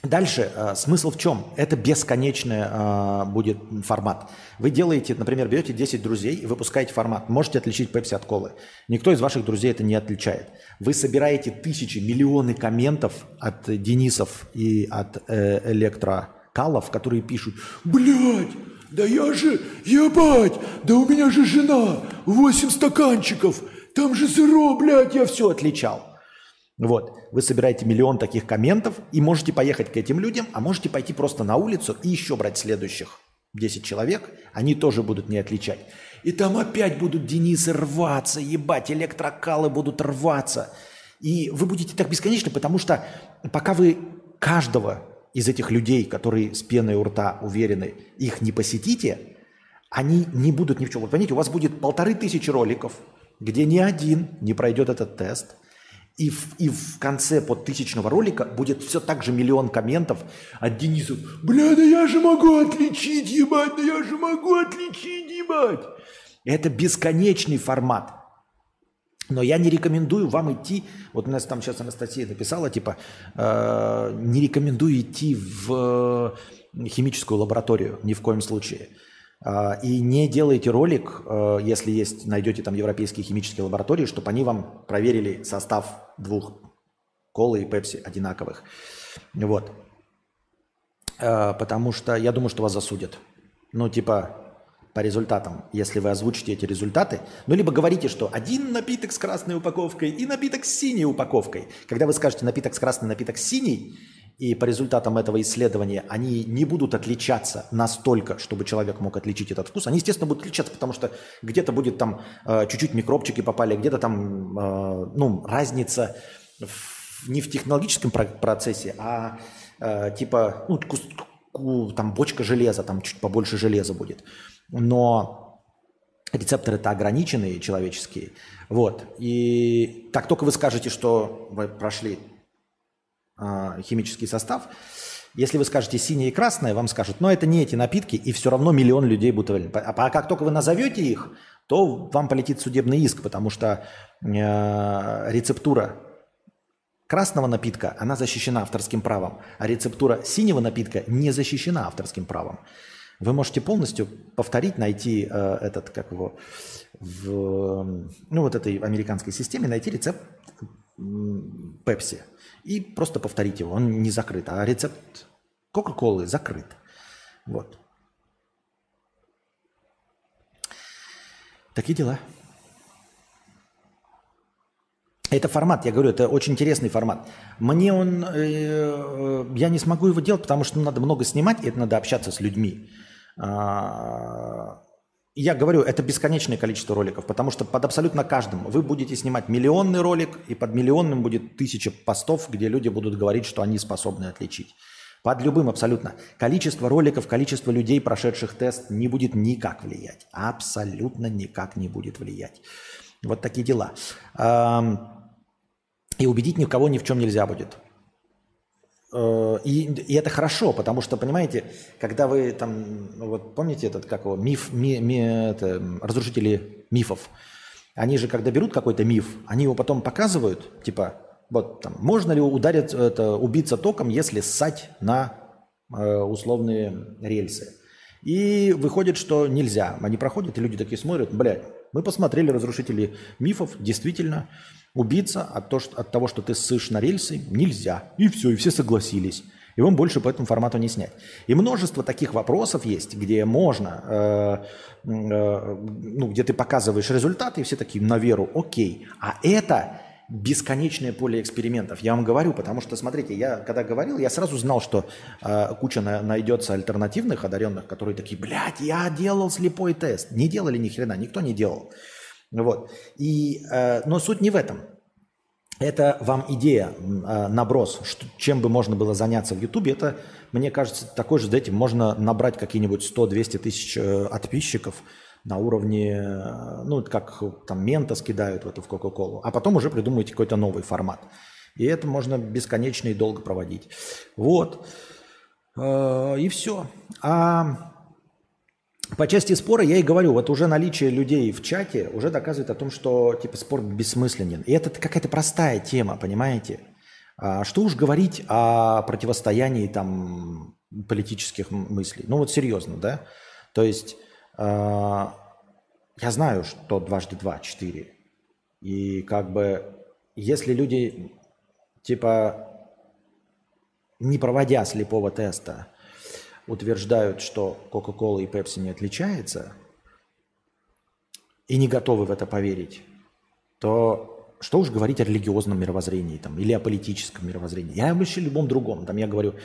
Дальше э, смысл в чем? Это бесконечный э, будет формат. Вы делаете, например, берете десять друзей и выпускаете формат. Можете отличить Pepsi от колы. Никто из ваших друзей это не отличает. Вы собираете тысячи, миллионы комментов от Денисов и от э, электрокалов, которые пишут: «Блядь, да я же, ебать, да у меня же жена, восемь стаканчиков, там же сыро, блядь, я все отличал». Вот, вы собираете миллион таких комментов и можете поехать к этим людям, а можете пойти просто на улицу и еще брать следующих десять человек, они тоже будут не отличать. И там опять будут Денисы рваться, ебать, электрокалы будут рваться. И вы будете так бесконечно, потому что пока вы каждого из этих людей, которые с пеной у рта уверены, их не посетите, они не будут ни в чем. Вот понимаете, у вас будет полторы тысячи роликов, где ни один не пройдет этот тест. И в, и в конце под тысячного ролика будет все так же миллион комментов от Денисов. «Бля, да я же могу отличить, ебать! Да я же могу отличить, ебать!» Это бесконечный формат. Но я не рекомендую вам идти... Вот у нас там сейчас Анастасия написала, типа, э, не рекомендую идти в э, химическую лабораторию ни в коем случае. Э, и не делайте ролик, э, если есть, найдете там европейские химические лаборатории, чтобы они вам проверили состав двух колы и пепси одинаковых. Вот. Э, потому что я думаю, что вас засудят. Ну, типа... по результатам, если вы озвучите эти результаты, ну, либо говорите, что один напиток с красной упаковкой и напиток с синей упаковкой. Когда вы скажете напиток с красной, напиток с синей, и по результатам этого исследования они не будут отличаться настолько, чтобы человек мог отличить этот вкус, они, естественно, будут отличаться, потому что где-то будет там э, чуть-чуть микробчики попали, где-то там, э, ну, разница в, не в технологическом процессе, а э, типа, ну, куст, ку, там бочка железа, там чуть побольше железа будет. Но рецепторы-то ограниченные человеческие. Вот. И так только вы скажете, что вы прошли э, химический состав, если вы скажете синее и красное, вам скажут, но это не эти напитки, и все равно миллион людей будут уверены. А как только вы назовете их, то вам полетит судебный иск, потому что э, рецептура красного напитка, она защищена авторским правом, а рецептура синего напитка не защищена авторским правом. Вы можете полностью повторить, найти э, этот, как его, в, ну, вот этой американской системе, найти рецепт Пепси и просто повторить его. Он не закрыт, а рецепт Кока-Колы закрыт. Вот. Такие дела. Это формат, я говорю, это очень интересный формат. Мне он... Э, я не смогу его делать, потому что надо много снимать, и это надо общаться с людьми. Я говорю, это бесконечное количество роликов, потому что под абсолютно каждым вы будете снимать миллионный ролик, и под миллионным будет тысяча постов, где люди будут говорить, что они способны отличить. Под любым абсолютно. Количество роликов, количество людей, прошедших тест, не будет никак влиять. Абсолютно никак не будет влиять. Вот такие дела. И убедить никого ни в чем нельзя будет. И, и это хорошо, потому что, понимаете, когда вы там, вот помните этот, как его, миф, ми, ми, это, разрушители мифов, они же, когда берут какой-то миф, они его потом показывают, типа, вот там, можно ли ударить, это, убиться током, если ссать на э, условные рельсы. И выходит, что нельзя. Они проходят, и люди такие смотрят, блядь, мы посмотрели разрушители мифов, действительно, убиться от, то, что, от того, что ты ссышь на рельсы, нельзя. И все, и все согласились. И вам больше по этому формату не снять. И множество таких вопросов есть, где можно, э, э, ну, где ты показываешь результаты, и все такие на веру, окей. А это бесконечное поле экспериментов. Я вам говорю, потому что, смотрите, я когда говорил, я сразу знал, что э, куча на, найдется альтернативных одаренных, которые такие, блядь, я делал слепой тест. Не делали ни хрена, никто не делал. Вот. И, э, но суть не в этом. Это вам идея, э, наброс, что, чем бы можно было заняться в Ютубе. Это, мне кажется, такой же, знаете, можно набрать какие-нибудь сто-двести тысяч э, подписчиков, на уровне, ну, как там мента скидают в эту в Кока-Колу, а потом уже придумываете какой-то новый формат. И это можно бесконечно и долго проводить. Вот. И все. А по части спора я и говорю, вот уже наличие людей в чате уже доказывает о том, что типа спор бессмысленен. И это какая-то простая тема, понимаете? Что уж говорить о противостоянии там политических мыслей. Ну вот серьезно, да? То есть я знаю, что дважды два – четыре. И как бы если люди, типа, не проводя слепого теста, утверждают, что Coca-Cola и Pepsi не отличаются, и не готовы в это поверить, то что уж говорить о религиозном мировоззрении там, или о политическом мировоззрении. Я вообще любом другом. Там я говорю,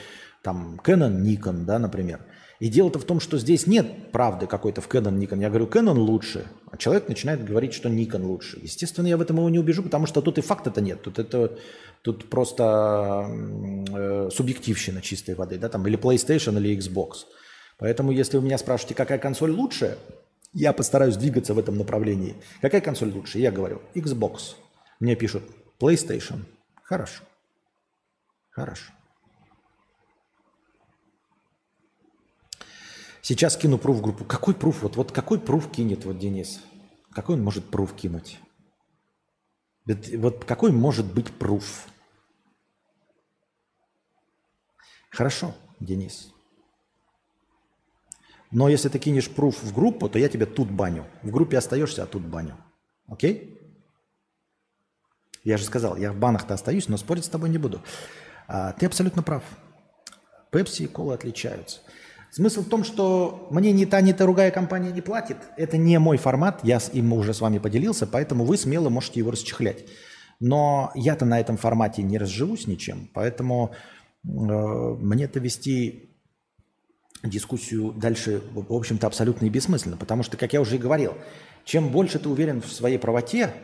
там, Canon, Nikon, да, например. И дело-то в том, что здесь нет правды какой-то в Canon, Nikon. Я говорю, Canon лучше, а человек начинает говорить, что Nikon лучше. Естественно, я в этом его не убежу, потому что тут и факта-то нет. Тут, это, тут просто э, субъективщина чистой воды, да, там, или PlayStation, или Xbox. Поэтому, если вы меня спрашиваете, какая консоль лучше, я постараюсь двигаться в этом направлении. Какая консоль лучше? Я говорю, Xbox. Мне пишут, PlayStation. Хорошо. Хорошо. Сейчас кину пруф в группу. Какой пруф? Вот, вот какой пруф кинет вот Денис? Какой он может пруф кинуть? Вот какой может быть пруф? Хорошо, Денис. Но если ты кинешь пруф в группу, то я тебя тут баню. В группе остаешься, а тут баню. Окей? Я же сказал, я в банах-то остаюсь, но спорить с тобой не буду. А, ты абсолютно прав. Пепси и кола отличаются. Смысл в том, что мне ни та, ни та другая компания не платит. Это не мой формат, я им уже с вами поделился, поэтому вы смело можете его расчехлять. Но я-то на этом формате не разживусь ничем, поэтому э, мне-то вести дискуссию дальше, в общем-то, абсолютно и бессмысленно. Потому что, как я уже и говорил, чем больше ты уверен в своей правоте,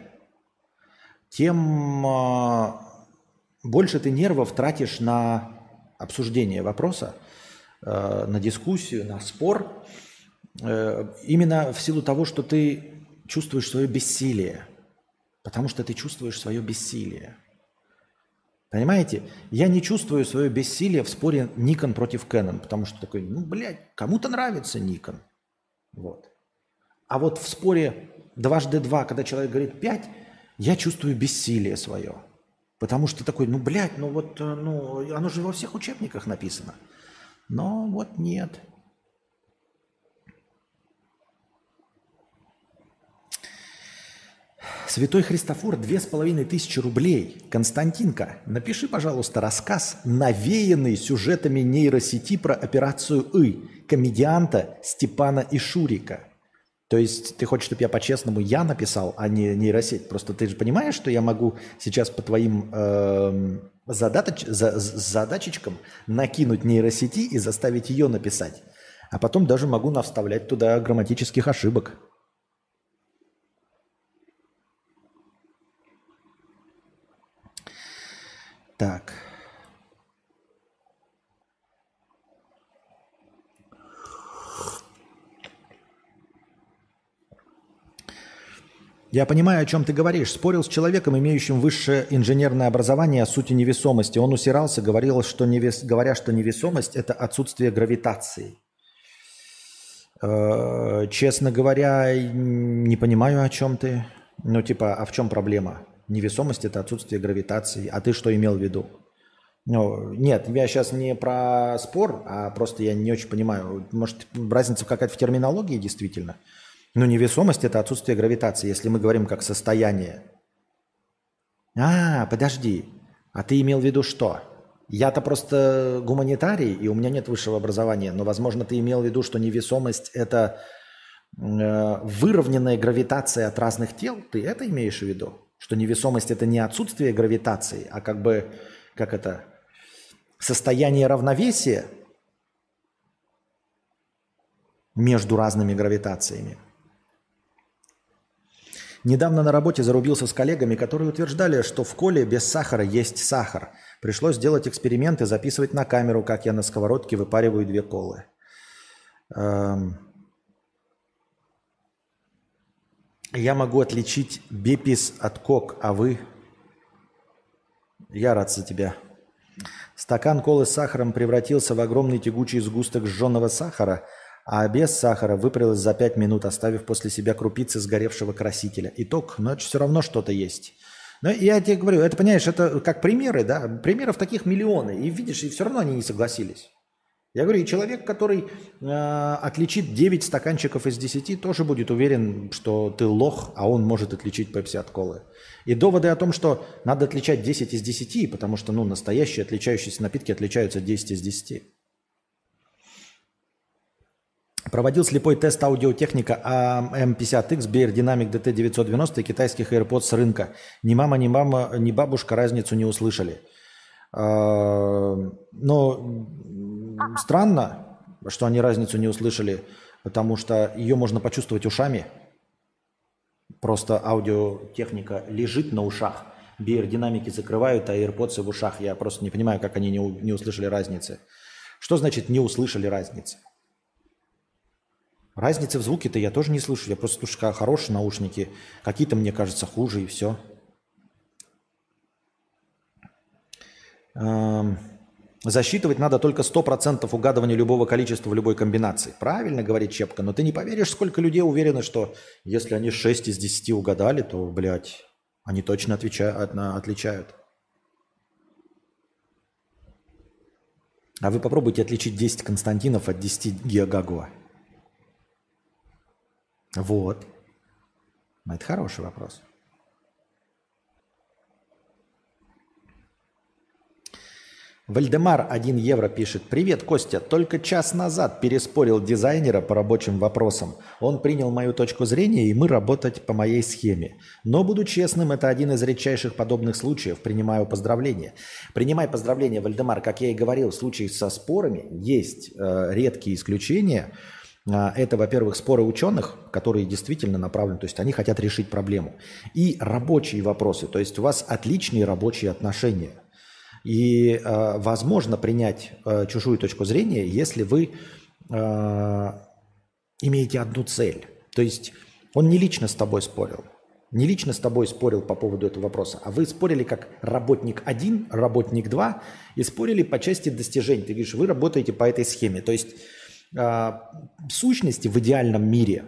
тем э, больше ты нервов тратишь на обсуждение вопроса, на дискуссию, на спор, именно в силу того, что ты чувствуешь свое бессилие. Потому что ты чувствуешь свое бессилие. Понимаете? Я не чувствую свое бессилие в споре Nikon против Canon, потому что такой, ну, блядь, кому-то нравится Nikon. Вот. А вот в споре дважды два, когда человек говорит пять, я чувствую бессилие свое. Потому что такой, ну, блядь, ну вот, ну, оно же во всех учебниках написано. Но вот нет. Святой Христофор, две с половиной тысячи рублей. Константинка, напиши, пожалуйста, рассказ, навеянный сюжетами нейросети про операцию «И» комедианта Степана и Шурика. То есть ты хочешь, чтобы я по-честному я написал, а не нейросеть? Просто ты же понимаешь, что я могу сейчас по твоим э, задач, за, задачечкам накинуть нейросети и заставить ее написать. А потом даже могу навставлять туда грамматических ошибок. Так. Я понимаю, о чем ты говоришь. Спорил с человеком, имеющим высшее инженерное образование, о сути невесомости. Он усирался, говорил, что невес... говоря, что невесомость – это отсутствие гравитации. Э-э- честно говоря, не понимаю, о чем ты. Ну, типа, а в чем проблема? Невесомость – это отсутствие гравитации. А ты что имел в виду? Ну, нет, я сейчас не про спор, а просто я не очень понимаю. Может, разница какая-то в терминологии действительно? Но невесомость – это отсутствие гравитации, если мы говорим как состояние. А, подожди. А ты имел в виду что? Я-то просто гуманитарий, и у меня нет высшего образования. Но, возможно, ты имел в виду, что невесомость – это э, выровненная гравитация от разных тел? Ты это имеешь в виду? Что невесомость – это не отсутствие гравитации, а как бы, как это, состояние равновесия между разными гравитациями. Недавно на работе зарубился с коллегами, которые утверждали, что в коле без сахара есть сахар. Пришлось делать эксперименты, записывать на камеру, как я на сковородке выпариваю две колы. Я могу отличить бепис от кок, а вы? Я рад за тебя. Стакан колы с сахаром превратился в огромный тягучий сгусток сжженного сахара, а без сахара выпарилась за пять минут, оставив после себя крупицы сгоревшего красителя. Итог, но это все равно что-то есть. Но я тебе говорю, это, понимаешь, это как примеры, да? Примеров таких миллионы. И видишь, и все равно они не согласились. Я говорю, и человек, который э, отличит девять стаканчиков из десяти, тоже будет уверен, что ты лох, а он может отличить Pepsi от колы. И доводы о том, что надо отличать десять из десяти, потому что, ну, настоящие отличающиеся напитки отличаются десять из десяти. Проводил слепой тест аудиотехника эй эм пятьдесят икс, Beyerdynamic ди ти девятьсот девяносто и китайских AirPods с рынка. Ни мама, ни мама, ни бабушка разницу не услышали. Но странно, что они разницу не услышали, потому что ее можно почувствовать ушами. Просто аудиотехника лежит на ушах. Beyerdynamic закрывают, а AirPods в ушах. Я просто не понимаю, как они не услышали разницы. Что значит «не услышали разницы»? Разницы в звуке-то я тоже не слышу. Я просто слушаю хорошие наушники. Какие-то, мне кажется, хуже, и все. Эм, засчитывать надо только сто процентов угадывания любого количества в любой комбинации. Правильно, говорит Чепка, но ты не поверишь, сколько людей уверены, что если они шесть из десяти угадали, то, блядь, они точно отвечают, отличают. А вы попробуйте отличить десять Константинов от десяти Геогагуа. Вот. Это хороший вопрос. Вальдемар один евро пишет. Привет, Костя. Только час назад переспорил дизайнера по рабочим вопросам. Он принял мою точку зрения, и мы работать по моей схеме. Но, буду честным, это один из редчайших подобных случаев. Принимаю поздравления. Принимай поздравления, Вальдемар. Как я и говорил, в случае со спорами есть э, редкие исключения. Это, во-первых, споры ученых, которые действительно направлены, то есть они хотят решить проблему. И рабочие вопросы, то есть у вас отличные рабочие отношения. И э, возможно принять э, чужую точку зрения, если вы э, имеете одну цель. То есть он не лично с тобой спорил, не лично с тобой спорил по поводу этого вопроса, а вы спорили как работник один, работник два и спорили по части достижений. Ты говоришь, вы работаете по этой схеме, то есть... сущности в идеальном мире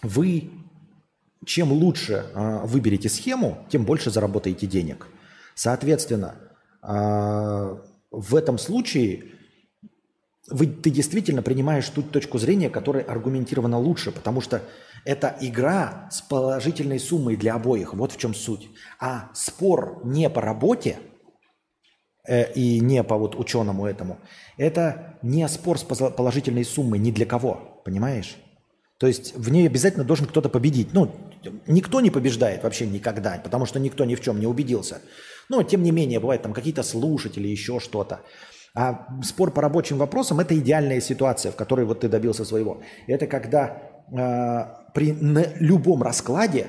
вы чем лучше выберете схему, тем больше заработаете денег. Соответственно, в этом случае вы, ты действительно принимаешь ту точку зрения, которая аргументирована лучше, потому что это игра с положительной суммой для обоих. Вот в чем суть. А спор не по работе и не по вот ученому этому, это не спор с положительной суммой ни для кого, понимаешь? То есть в ней обязательно должен кто-то победить. Ну, никто не побеждает вообще никогда, потому что никто ни в чем не убедился. Но, тем не менее, бывают там какие-то слушатели, еще что-то. А спор по рабочим вопросам – это идеальная ситуация, в которой вот ты добился своего. Это когда э, при на любом раскладе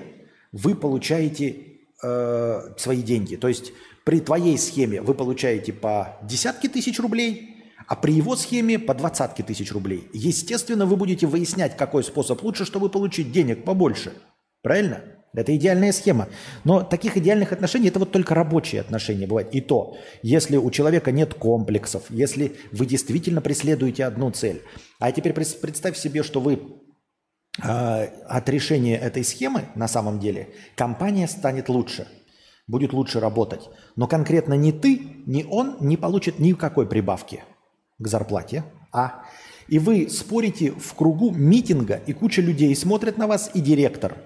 вы получаете э, свои деньги. То есть при твоей схеме вы получаете по десятки тысяч рублей, а при его схеме по двадцатки тысяч рублей. Естественно, вы будете выяснять, какой способ лучше, чтобы получить денег побольше. Правильно? Это идеальная схема. Но таких идеальных отношений – это вот только рабочие отношения бывают. И то, если у человека нет комплексов, если вы действительно преследуете одну цель. А теперь представь себе, что вы э, от решения этой схемы, на самом деле, компания станет лучше. Будет лучше работать. Но конкретно ни ты, ни он не получит никакой прибавки к зарплате. А. И вы спорите в кругу митинга, и куча людей смотрят на вас, и директор.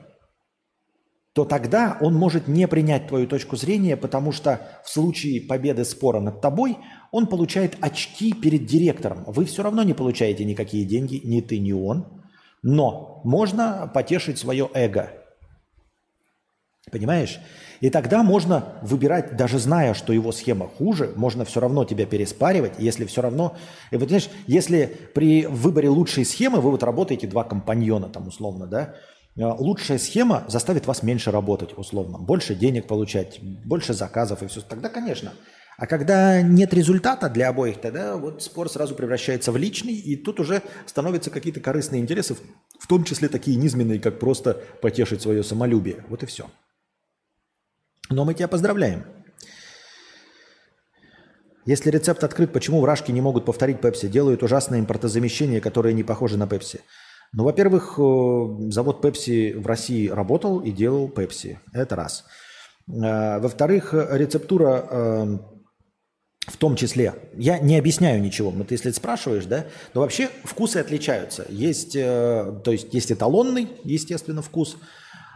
то тогда он может не принять твою точку зрения, потому что в случае победы спора над тобой он получает очки перед директором. Вы все равно не получаете никакие деньги, ни ты, ни он. Но можно потешить свое эго. Понимаешь? И тогда можно выбирать, даже зная, что его схема хуже, можно все равно тебя переспаривать, если все равно... И вот, знаешь, если при выборе лучшей схемы вы вот работаете два компаньона там условно, да, лучшая схема заставит вас меньше работать условно, больше денег получать, больше заказов и все. Тогда, конечно. А когда нет результата для обоих, тогда вот спор сразу превращается в личный, и тут уже становятся какие-то корыстные интересы, в том числе такие низменные, как просто потешить свое самолюбие. Вот и все. Но мы тебя поздравляем. Если рецепт открыт, почему вражки не могут повторить Pepsi? Делают ужасное импортозамещение, которое не похоже на Pepsi. Ну, во-первых, завод Pepsi в России работал и делал Pepsi. Это раз. Во-вторых, рецептура... В том числе, я не объясняю ничего, но ты если спрашиваешь, да, но вообще вкусы отличаются. Есть, э, то есть, есть эталонный, естественно, вкус,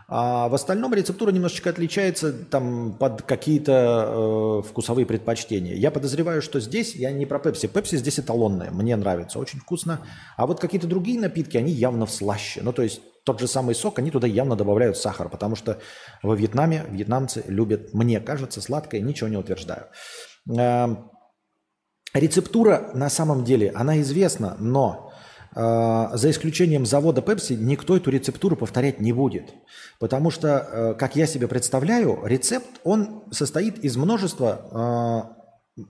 а в остальном рецептура немножечко отличается там под какие-то э, вкусовые предпочтения. Я подозреваю, что здесь, я не про пепси, пепси здесь эталонная, мне нравится, очень вкусно. А вот какие-то другие напитки, они явно слаще, ну то есть тот же самый сок, они туда явно добавляют сахар, потому что во Вьетнаме вьетнамцы любят, мне кажется, сладкое, ничего не утверждаю. Рецептура на самом деле, она известна, но э, за исключением завода Pepsi никто эту рецептуру повторять не будет. Потому что, э, как я себе представляю, рецепт, он состоит из множества э,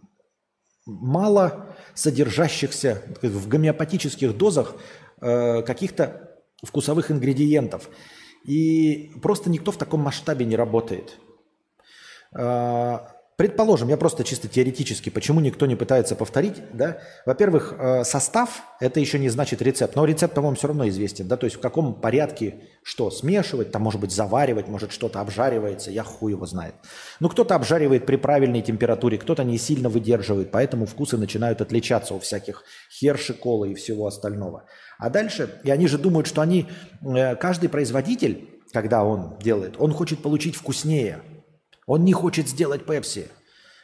мало содержащихся в гомеопатических дозах э, каких-то вкусовых ингредиентов. И просто никто в таком масштабе не работает. Э, Предположим, я просто чисто теоретически, почему никто не пытается повторить, да? Во-первых, состав, это еще не значит рецепт, но рецепт, по-моему, все равно известен, да, то есть в каком порядке что смешивать, там, может быть, заваривать, может, что-то обжаривается, я хуй его знает. Ну, кто-то обжаривает при правильной температуре, кто-то не сильно выдерживает, поэтому вкусы начинают отличаться у всяких Херши, колы и всего остального. А дальше, и они же думают, что они, каждый производитель, когда он делает, он хочет получить вкуснее. Он не хочет сделать Pepsi,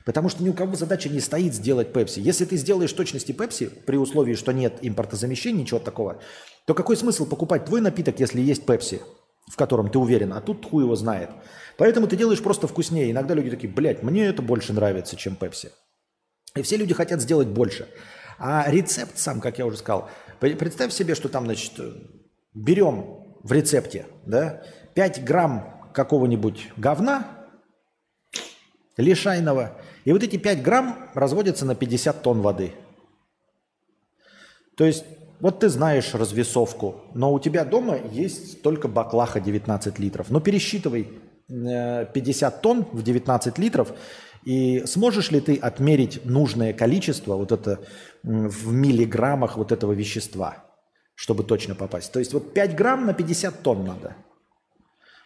потому что ни у кого задача не стоит сделать Pepsi. Если ты сделаешь точности Pepsi, при условии, что нет импортозамещения, ничего такого, то какой смысл покупать твой напиток, если есть Pepsi, в котором ты уверен, а тут хуй его знает. Поэтому ты делаешь просто вкуснее. Иногда люди такие, блядь, мне это больше нравится, чем Pepsi. И все люди хотят сделать больше. А рецепт сам, как я уже сказал, представь себе, что там, значит, берем в рецепте, да, пять грамм какого-нибудь говна, лишайного. И вот эти пять грамм разводятся на пятьдесят тонн воды. То есть, вот ты знаешь развесовку, но у тебя дома есть только баклаха девятнадцать литров. Но пересчитывай пятьдесят тонн в девятнадцать литров, и сможешь ли ты отмерить нужное количество вот это, в миллиграммах вот этого вещества, чтобы точно попасть. То есть, вот пять грамм на пятьдесят тонн надо.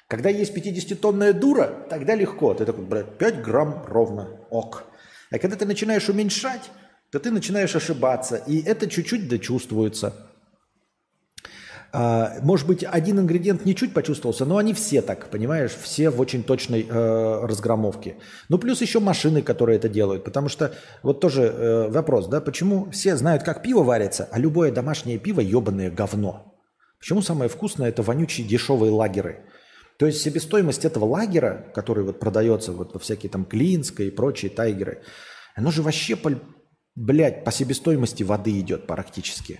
Когда есть пятидесятитонная дура, тогда легко. Ты такой, блядь, пять грамм ровно, ок. А когда ты начинаешь уменьшать, то ты начинаешь ошибаться. И это чуть-чуть дочувствуется. А, может быть, один ингредиент не чуть почувствовался, но они все так, понимаешь? Все в очень точной э, разгромовке. Ну, плюс еще машины, которые это делают. Потому что, вот тоже э, вопрос, да, почему все знают, как пиво варится, а любое домашнее пиво – ебаное говно. Почему самое вкусное – это вонючие дешевые лагеры? То есть себестоимость этого лагера, который вот продается вот во всякие там Клинское и прочие Тайгеры, оно же вообще, по, блядь, по себестоимости воды идет практически.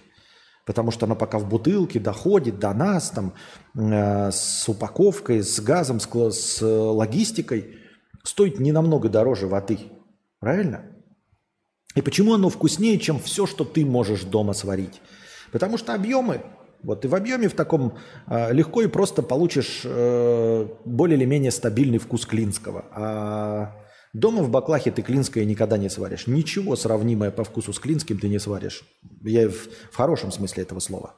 Потому что оно пока в бутылке доходит до нас, там, э, с упаковкой, с газом, с, с логистикой, стоит не намного дороже воды. Правильно? И почему оно вкуснее, чем все, что ты можешь дома сварить? Потому что объемы... Вот и в объеме в таком э, легко и просто получишь э, более или менее стабильный вкус Клинского. А дома в баклахе ты Клинское никогда не сваришь. Ничего сравнимое по вкусу с Клинским ты не сваришь. Я в, в хорошем смысле этого слова.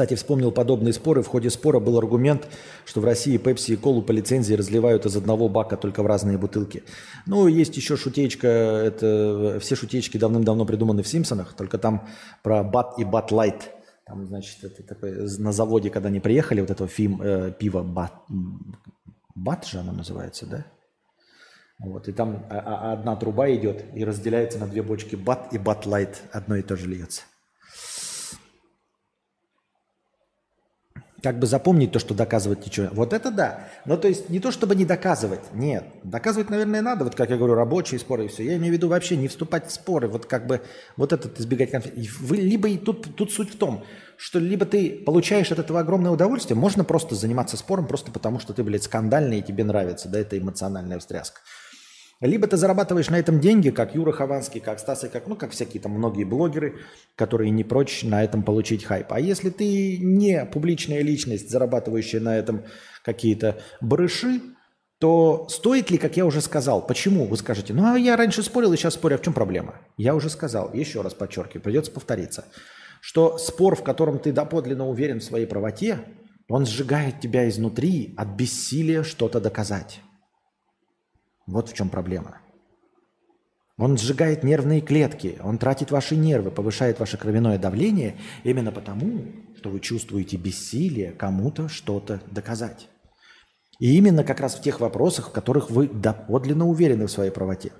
Кстати, вспомнил подобные споры. В ходе спора был аргумент, что в России Pepsi и колу по лицензии разливают из одного бака, только в разные бутылки. Ну, есть еще шутеечка. Это, все шутеечки давным-давно придуманы в «Симпсонах», только там про Бат и Бат Лайт. Там, значит, это такой, на заводе, когда они приехали, вот этого фим, э, пива Бат. Бат же оно называется, да? Вот, и там одна труба идет и разделяется на две бочки Бат и Бат Лайт. Одно и то же льется. Как бы запомнить то, что доказывать ничего. Вот это да. Но то есть не то, чтобы не доказывать. Нет. Доказывать, наверное, надо. Вот как я говорю, рабочие споры и все. Я имею в виду вообще не вступать в споры. Вот как бы вот этот избегать конфликта. Вы либо и тут, тут суть в том, что либо ты получаешь от этого огромное удовольствие, можно просто заниматься спором просто потому, что ты, блядь, скандальный и тебе нравится. Да, это эмоциональная встряска. Либо ты зарабатываешь на этом деньги, как Юра Хованский, как Стас, и как, ну, как всякие там многие блогеры, которые не прочь на этом получить хайп. А если ты не публичная личность, зарабатывающая на этом какие-то барыши, то стоит ли, как я уже сказал? Почему? Вы скажете, ну, а я раньше спорил и сейчас спорю, а в чем проблема? Я уже сказал, еще раз подчеркиваю, придется повториться, что спор, в котором ты доподлинно уверен в своей правоте, он сжигает тебя изнутри от бессилия что-то доказать. Вот в чем проблема. Он сжигает нервные клетки, он тратит ваши нервы, повышает ваше кровяное давление именно потому, что вы чувствуете бессилие кому-то что-то доказать. И именно как раз в тех вопросах, в которых вы доподлинно уверены в своей правоте.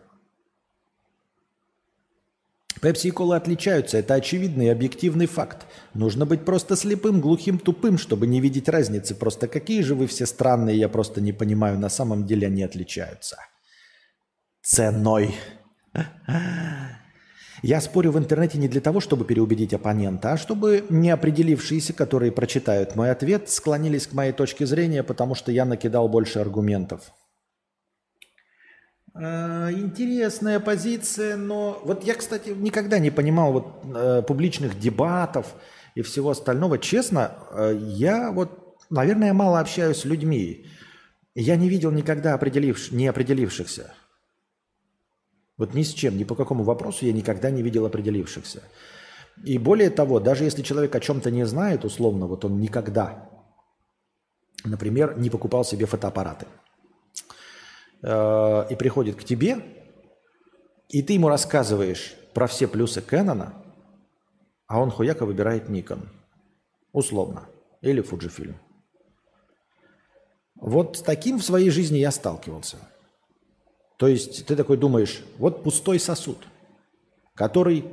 Пепси и кола отличаются, это очевидный и объективный факт. Нужно быть просто слепым, глухим, тупым, чтобы не видеть разницы. Просто какие же вы все странные, я просто не понимаю, на самом деле они отличаются. Ценой. Я спорю в интернете не для того, чтобы переубедить оппонента, а чтобы неопределившиеся, которые прочитают мой ответ, склонились к моей точке зрения, потому что я накидал больше аргументов. Интересная позиция, но... Вот я, кстати, никогда не понимал вот, э, публичных дебатов и всего остального. Честно, э, я вот, наверное, мало общаюсь с людьми. Я не видел никогда определив... не определившихся. Вот ни с чем, ни по какому вопросу я никогда не видел определившихся. И более того, даже если человек о чем-то не знает, условно, вот он никогда, например, не покупал себе фотоаппараты. И приходит к тебе, и ты ему рассказываешь про все плюсы Canon, а он хуяко выбирает Nikon, условно, или Fujifilm. Вот с таким в своей жизни я сталкивался. То есть ты такой думаешь, вот пустой сосуд, который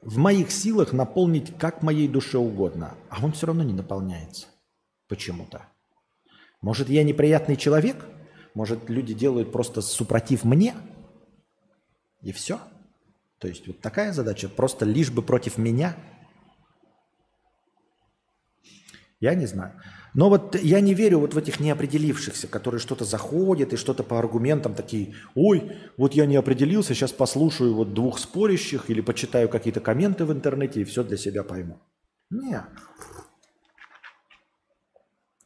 в моих силах наполнить как моей душе угодно, а он все равно не наполняется почему-то. Может, я неприятный человек? Может, люди делают просто супротив мне, и все? То есть вот такая задача, просто лишь бы против меня? Я не знаю. Но вот я не верю вот в этих неопределившихся, которые что-то заходят и что-то по аргументам такие, ой, вот я не определился, сейчас послушаю вот двух спорящих или почитаю какие-то комменты в интернете и все для себя пойму. Нет.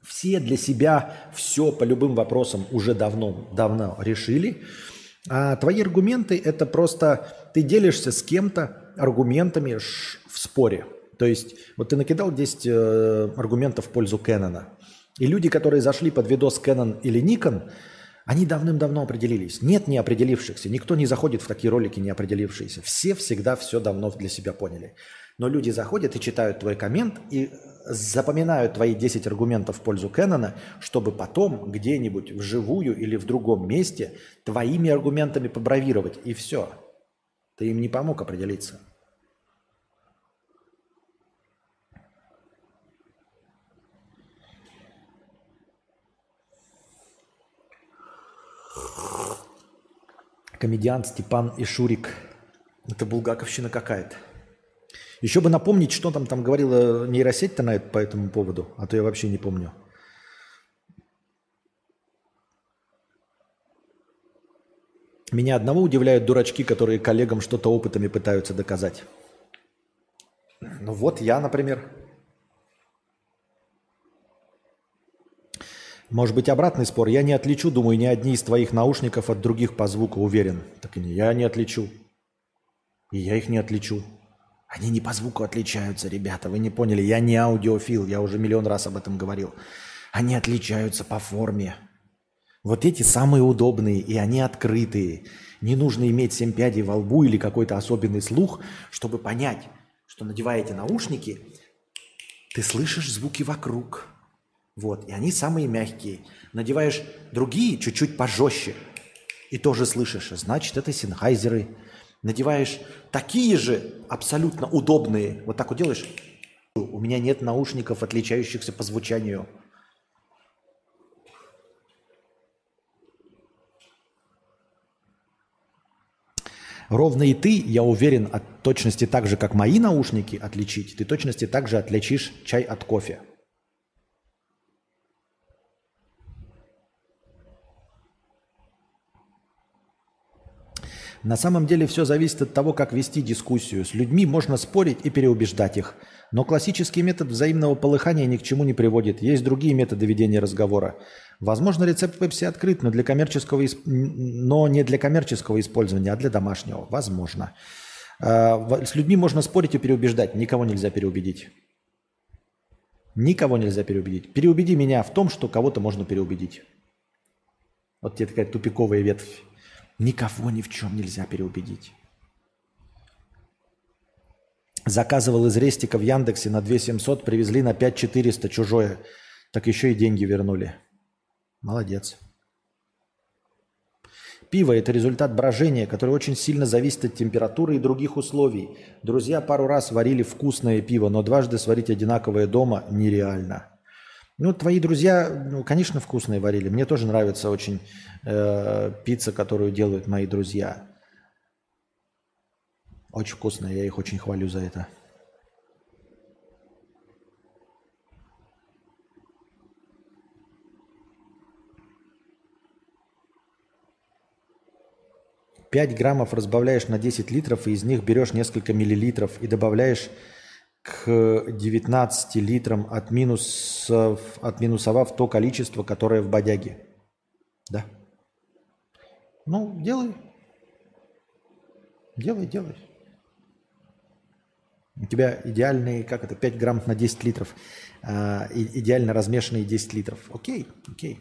Все для себя все по любым вопросам уже давно, давно решили. А твои аргументы – это просто ты делишься с кем-то аргументами в споре. То есть вот ты накидал десять э, аргументов в пользу Canon. И люди, которые зашли под видос Canon или Nikon, они давным-давно определились. Нет неопределившихся. Никто не заходит в такие ролики неопределившиеся. Все всегда все давно для себя поняли. Но люди заходят и читают твой коммент и запоминают твои десять аргументов в пользу Кэнона, чтобы потом где-нибудь вживую или в другом месте твоими аргументами побравировать. И все. Ты им не помог определиться. Комедиан Степан и Шурик. Это булгаковщина какая-то. Еще бы напомнить, что там, там говорила нейросеть-то на это, по этому поводу, а то я вообще не помню. Меня одного удивляют дурачки, которые коллегам что-то опытами пытаются доказать. Ну вот я, например. Может быть, обратный спор. Я не отличу, думаю, ни одни из твоих наушников от других по звуку, уверен. Так и не я не отличу. И я их не отличу. Они не по звуку отличаются, ребята, вы не поняли. Я не аудиофил, я уже миллион раз об этом говорил. Они отличаются по форме. Вот эти самые удобные, и они открытые. Не нужно иметь семь пядей во лбу или какой-то особенный слух, чтобы понять, что, надевая эти наушники, ты слышишь звуки вокруг. Вот, и они самые мягкие. Надеваешь другие, чуть-чуть пожестче, и тоже слышишь. Значит, это синхайзеры. Надеваешь такие же, абсолютно удобные. Вот так вот делаешь. У меня нет наушников, отличающихся по звучанию. Ровно и ты, я уверен, от точности так же, как мои наушники отличить, ты точности так же отличишь чай от кофе. На самом деле все зависит от того, как вести дискуссию. С людьми можно спорить и переубеждать их. Но классический метод взаимного полыхания ни к чему не приводит. Есть другие методы ведения разговора. Возможно, рецепт Pepsi открыт, но, для коммерческого исп... но не для коммерческого использования, а для домашнего. Возможно. С людьми можно спорить и переубеждать. Никого нельзя переубедить. Никого нельзя переубедить. Переубеди меня в том, что кого-то можно переубедить. Вот тебе такая тупиковая ветвь. Никого ни в чем нельзя переубедить. Заказывал из Рестика в Яндексе на две тысячи семьсот, привезли на пять тысяч четыреста чужое. Так еще и деньги вернули. Молодец. Пиво – это результат брожения, который очень сильно зависит от температуры и других условий. Друзья пару раз варили вкусное пиво, но дважды сварить одинаковое дома нереально. Ну, твои друзья, ну, конечно, вкусные варили. Мне тоже нравится очень э, пицца, которую делают мои друзья. Очень вкусная, я их очень хвалю за это. пять граммов разбавляешь на десять литров, и из них берешь несколько миллилитров и добавляешь к девятнадцати литрам, от минусов, отминусовав то количество, которое в бодяге. Да. Ну, делай. Делай, делай. У тебя идеальные, как это, пять грамм на десять литров. А, идеально размешанные десять литров. Окей, окей.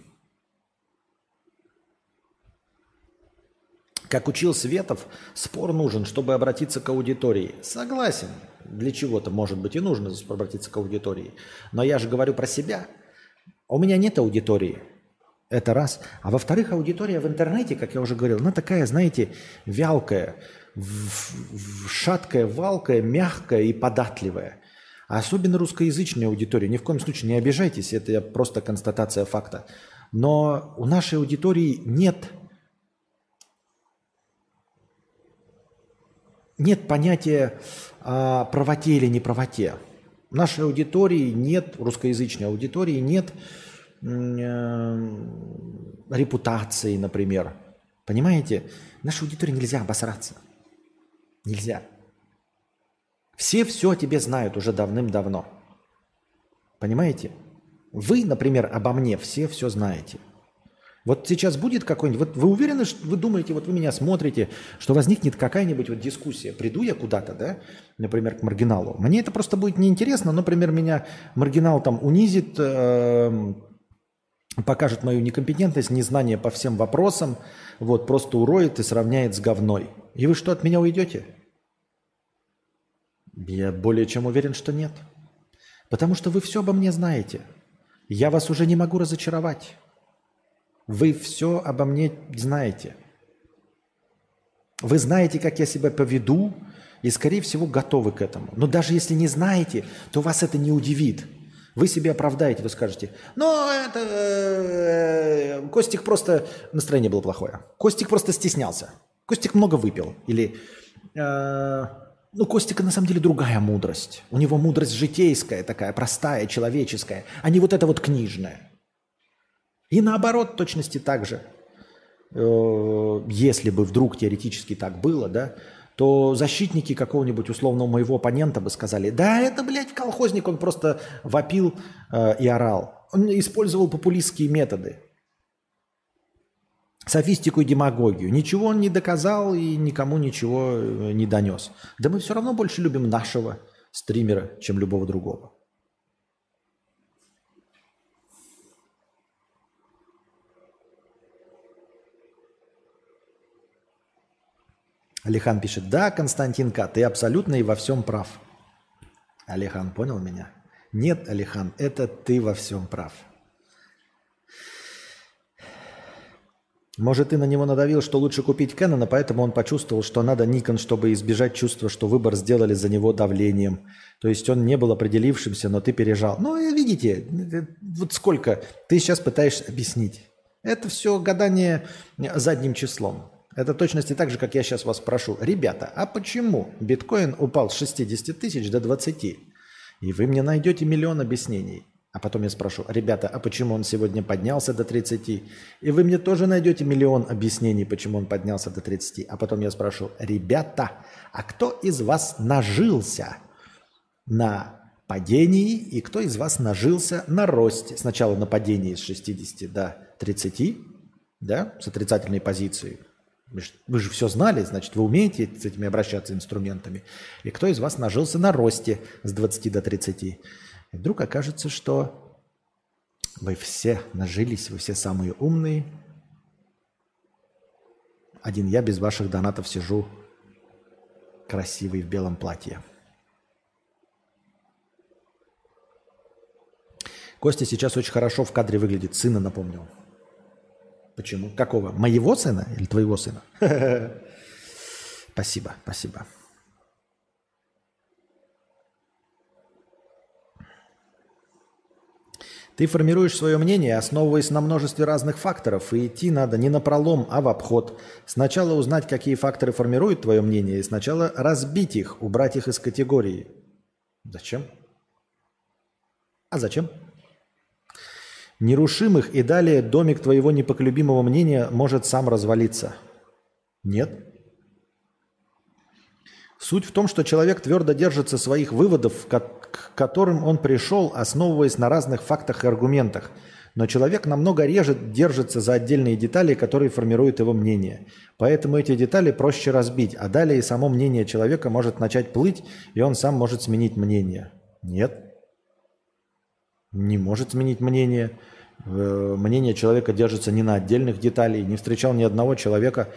Как учил Светов, спор нужен, чтобы обратиться к аудитории. Согласен, для чего-то, может быть, и нужно обратиться к аудитории. Но я же говорю про себя. У меня нет аудитории. Это раз. А во-вторых, аудитория в интернете, как я уже говорил, она такая, знаете, вялкая, шаткая, валкая, мягкая и податливая. Особенно русскоязычная аудитория. Ни в коем случае не обижайтесь, это просто констатация факта. Но у нашей аудитории нет... Нет понятия о правоте или неправоте. В нашей аудитории нет, русскоязычной аудитории нет э, репутации, например. Понимаете? В нашей аудитории нельзя обосраться. Нельзя. Все все о тебе знают уже давным-давно. Понимаете? Вы, например, обо мне все все знаете. Вот сейчас будет какой-нибудь... Вот вы уверены, что вы думаете, вот вы меня смотрите, что возникнет какая-нибудь вот дискуссия. Приду я куда-то, да, например, к маргиналу. Мне это просто будет неинтересно. Например, меня маргинал там унизит, э-э- покажет мою некомпетентность, незнание по всем вопросам, вот, просто уроет и сравняет с говной. И вы что, от меня уйдете? Я более чем уверен, что нет. Потому что вы все обо мне знаете. Я вас уже не могу разочаровать. Вы все обо мне знаете. Вы знаете, как я себя поведу, и, скорее всего, готовы к этому. Но даже если не знаете, то вас это не удивит. Вы себе оправдаете, вы скажете, ну, это... Э, Костик просто... Настроение было плохое. Костик просто стеснялся. Костик много выпил. Или... Э, ну, Костика на самом деле другая мудрость. У него мудрость житейская такая, простая, человеческая, а не вот эта вот книжная. И наоборот, точности так же. Если бы вдруг теоретически так было, да, то защитники какого-нибудь условного моего оппонента бы сказали, да, это, блядь, колхозник, он просто вопил э, и орал. Он использовал популистские методы. софистику и демагогию. Ничего он не доказал и никому ничего не донес. Да мы все равно больше любим нашего стримера, чем любого другого. Алихан пишет: да, Константин К, ты абсолютно и во всем прав. Алихан, понял меня? Нет, Алихан, это ты во всем прав. Может, ты на него надавил, что лучше купить Canon, поэтому он почувствовал, что надо Nikon, чтобы избежать чувства, что выбор сделали за него давлением. То есть он не был определившимся, но ты пережал. Ну, видите, вот сколько ты сейчас пытаешься объяснить. Это все гадание задним числом. Это точности так же, как я сейчас вас прошу. Ребята, а почему биткоин упал с шестидесяти тысяч до двадцати? И вы мне найдете миллион объяснений. А потом я спрошу: ребята, а почему он сегодня поднялся до тридцати? И вы мне тоже найдете миллион объяснений, почему он поднялся до тридцати. А потом я спрошу: ребята, а кто из вас нажился на падении и кто из вас нажился на росте? Сначала на падении с шестидесяти до тридцати, да, с отрицательной позиции. Вы же все знали, значит, вы умеете с этими обращаться инструментами. И кто из вас нажился на росте с двадцати до тридцати? И вдруг окажется, что вы все нажились, вы все самые умные. Один я без ваших донатов сижу красивый в белом платье. Костя сейчас очень хорошо в кадре выглядит. Сына напомнил. Почему? Какого? Моего сына или твоего сына? Спасибо, спасибо. Ты формируешь свое мнение, основываясь на множестве разных факторов, и идти надо не напролом, а в обход. Сначала узнать, какие факторы формируют твое мнение, и сначала разбить их, убрать их из категории. Зачем? А зачем? Нерушимых и далее домик твоего непоколебимого мнения может сам развалиться. Нет. Суть в том, что человек твердо держится своих выводов, к которым он пришел, основываясь на разных фактах и аргументах. Но человек намного реже держится за отдельные детали, которые формируют его мнение. Поэтому эти детали проще разбить, а далее и само мнение человека может начать плыть, и он сам может сменить мнение. Нет. Не может сменить мнение. Мнение человека держится не на отдельных деталях. Не встречал ни одного человека,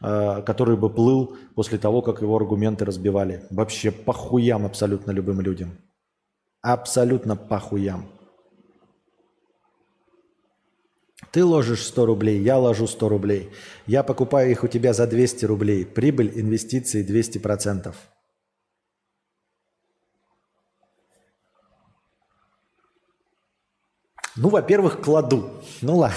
который бы плыл после того, как его аргументы разбивали. Вообще похуям абсолютно любым людям. Абсолютно похуям. Ты ложишь сто рублей, я ложу сто рублей. Я покупаю их у тебя за двести рублей. Прибыль, инвестиции двести процентов. Ну, во-первых, кладу. Ну, ладно.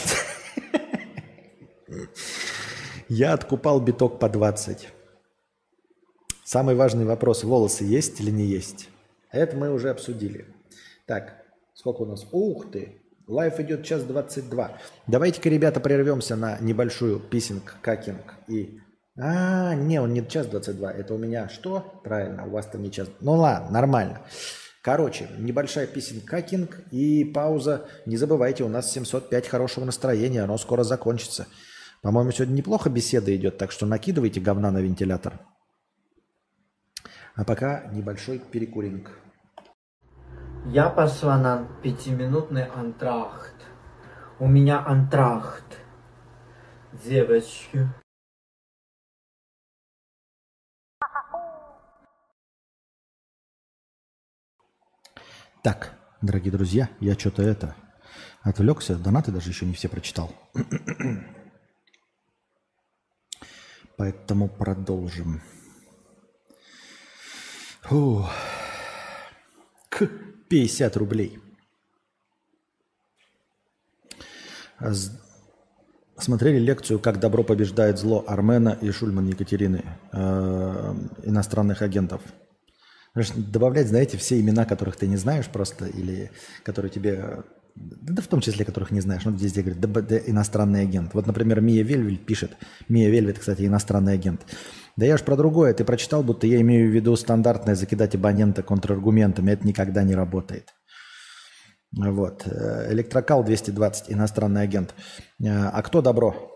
Я откупал биток по двадцать. Самый важный вопрос. Волосы есть или не есть? Это мы уже обсудили. Так, сколько у нас? Ух ты! Лайф идет час двадцать два. Давайте-ка, ребята, прервемся на небольшую писинг, какинг и... А, не, он не час двадцать два. Это у меня что? Правильно, у вас там не час... Ну, ладно, нормально. Короче, небольшая писинг-какинг и пауза. Не забывайте, у нас семьсот пять хорошего настроения, оно скоро закончится. По-моему, сегодня неплохо беседа идет, так что накидывайте говна на вентилятор. А пока небольшой перекуринг. Я пошла на пятиминутный антракт. У меня антракт. Девочки. Так, дорогие друзья, я что-то это отвлекся, донаты даже еще не все прочитал. Поэтому продолжим. Фу. К пятьдесят рублей. Смотрели лекцию «Как добро побеждает зло» Армена и Шульман Екатерины, иностранных агентов. Добавлять, знаете, все имена, которых ты не знаешь просто, или которые тебе, да в том числе, которых не знаешь. Ну, вот здесь где говорят, да, да, иностранный агент. Вот, например, Мия Вельвель пишет. Мия Вельвель, кстати, иностранный агент. Да я ж про другое. Ты прочитал, будто я имею в виду стандартное закидать абонента контраргументами. Это никогда не работает. Вот. Электрокал двести двадцать, иностранный агент. А кто добро?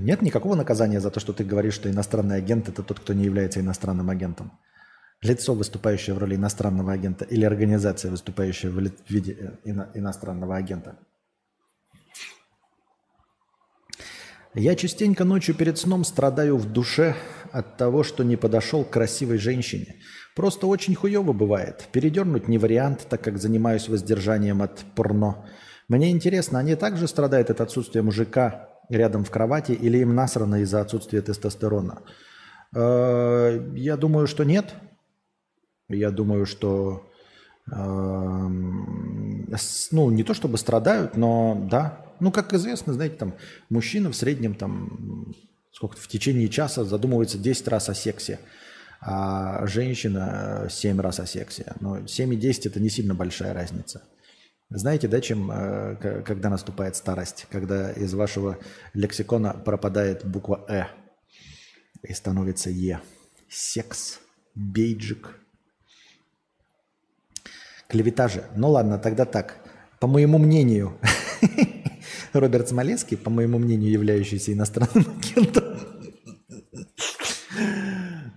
Нет никакого наказания за то, что ты говоришь, что иностранный агент – это тот, кто не является иностранным агентом. Лицо, выступающее в роли иностранного агента, или организация, выступающая в виде ино- иностранного агента. Я частенько ночью перед сном страдаю в душе от того, что не подошел к красивой женщине. Просто очень хуево бывает. Передернуть не вариант, так как занимаюсь воздержанием от порно. Мне интересно, они также страдают от отсутствия мужика рядом в кровати или им насрано из-за отсутствия тестостерона? Э-э- я думаю, что нет. Я думаю, что... С, ну, не то чтобы страдают, но да. Ну, как известно, знаете, там мужчина в среднем там, сколько, в течение часа задумывается десять раз о сексе, а женщина семь раз о сексе. Но семь и десять – это не сильно большая разница. Знаете, да, чем, когда наступает старость, когда из вашего лексикона пропадает буква «э» и становится «е». Секс, бейджик. Клевета же. Ну ладно, тогда так. По моему мнению, Роберт Смолецкий, по моему мнению, являющийся иностранным агентом,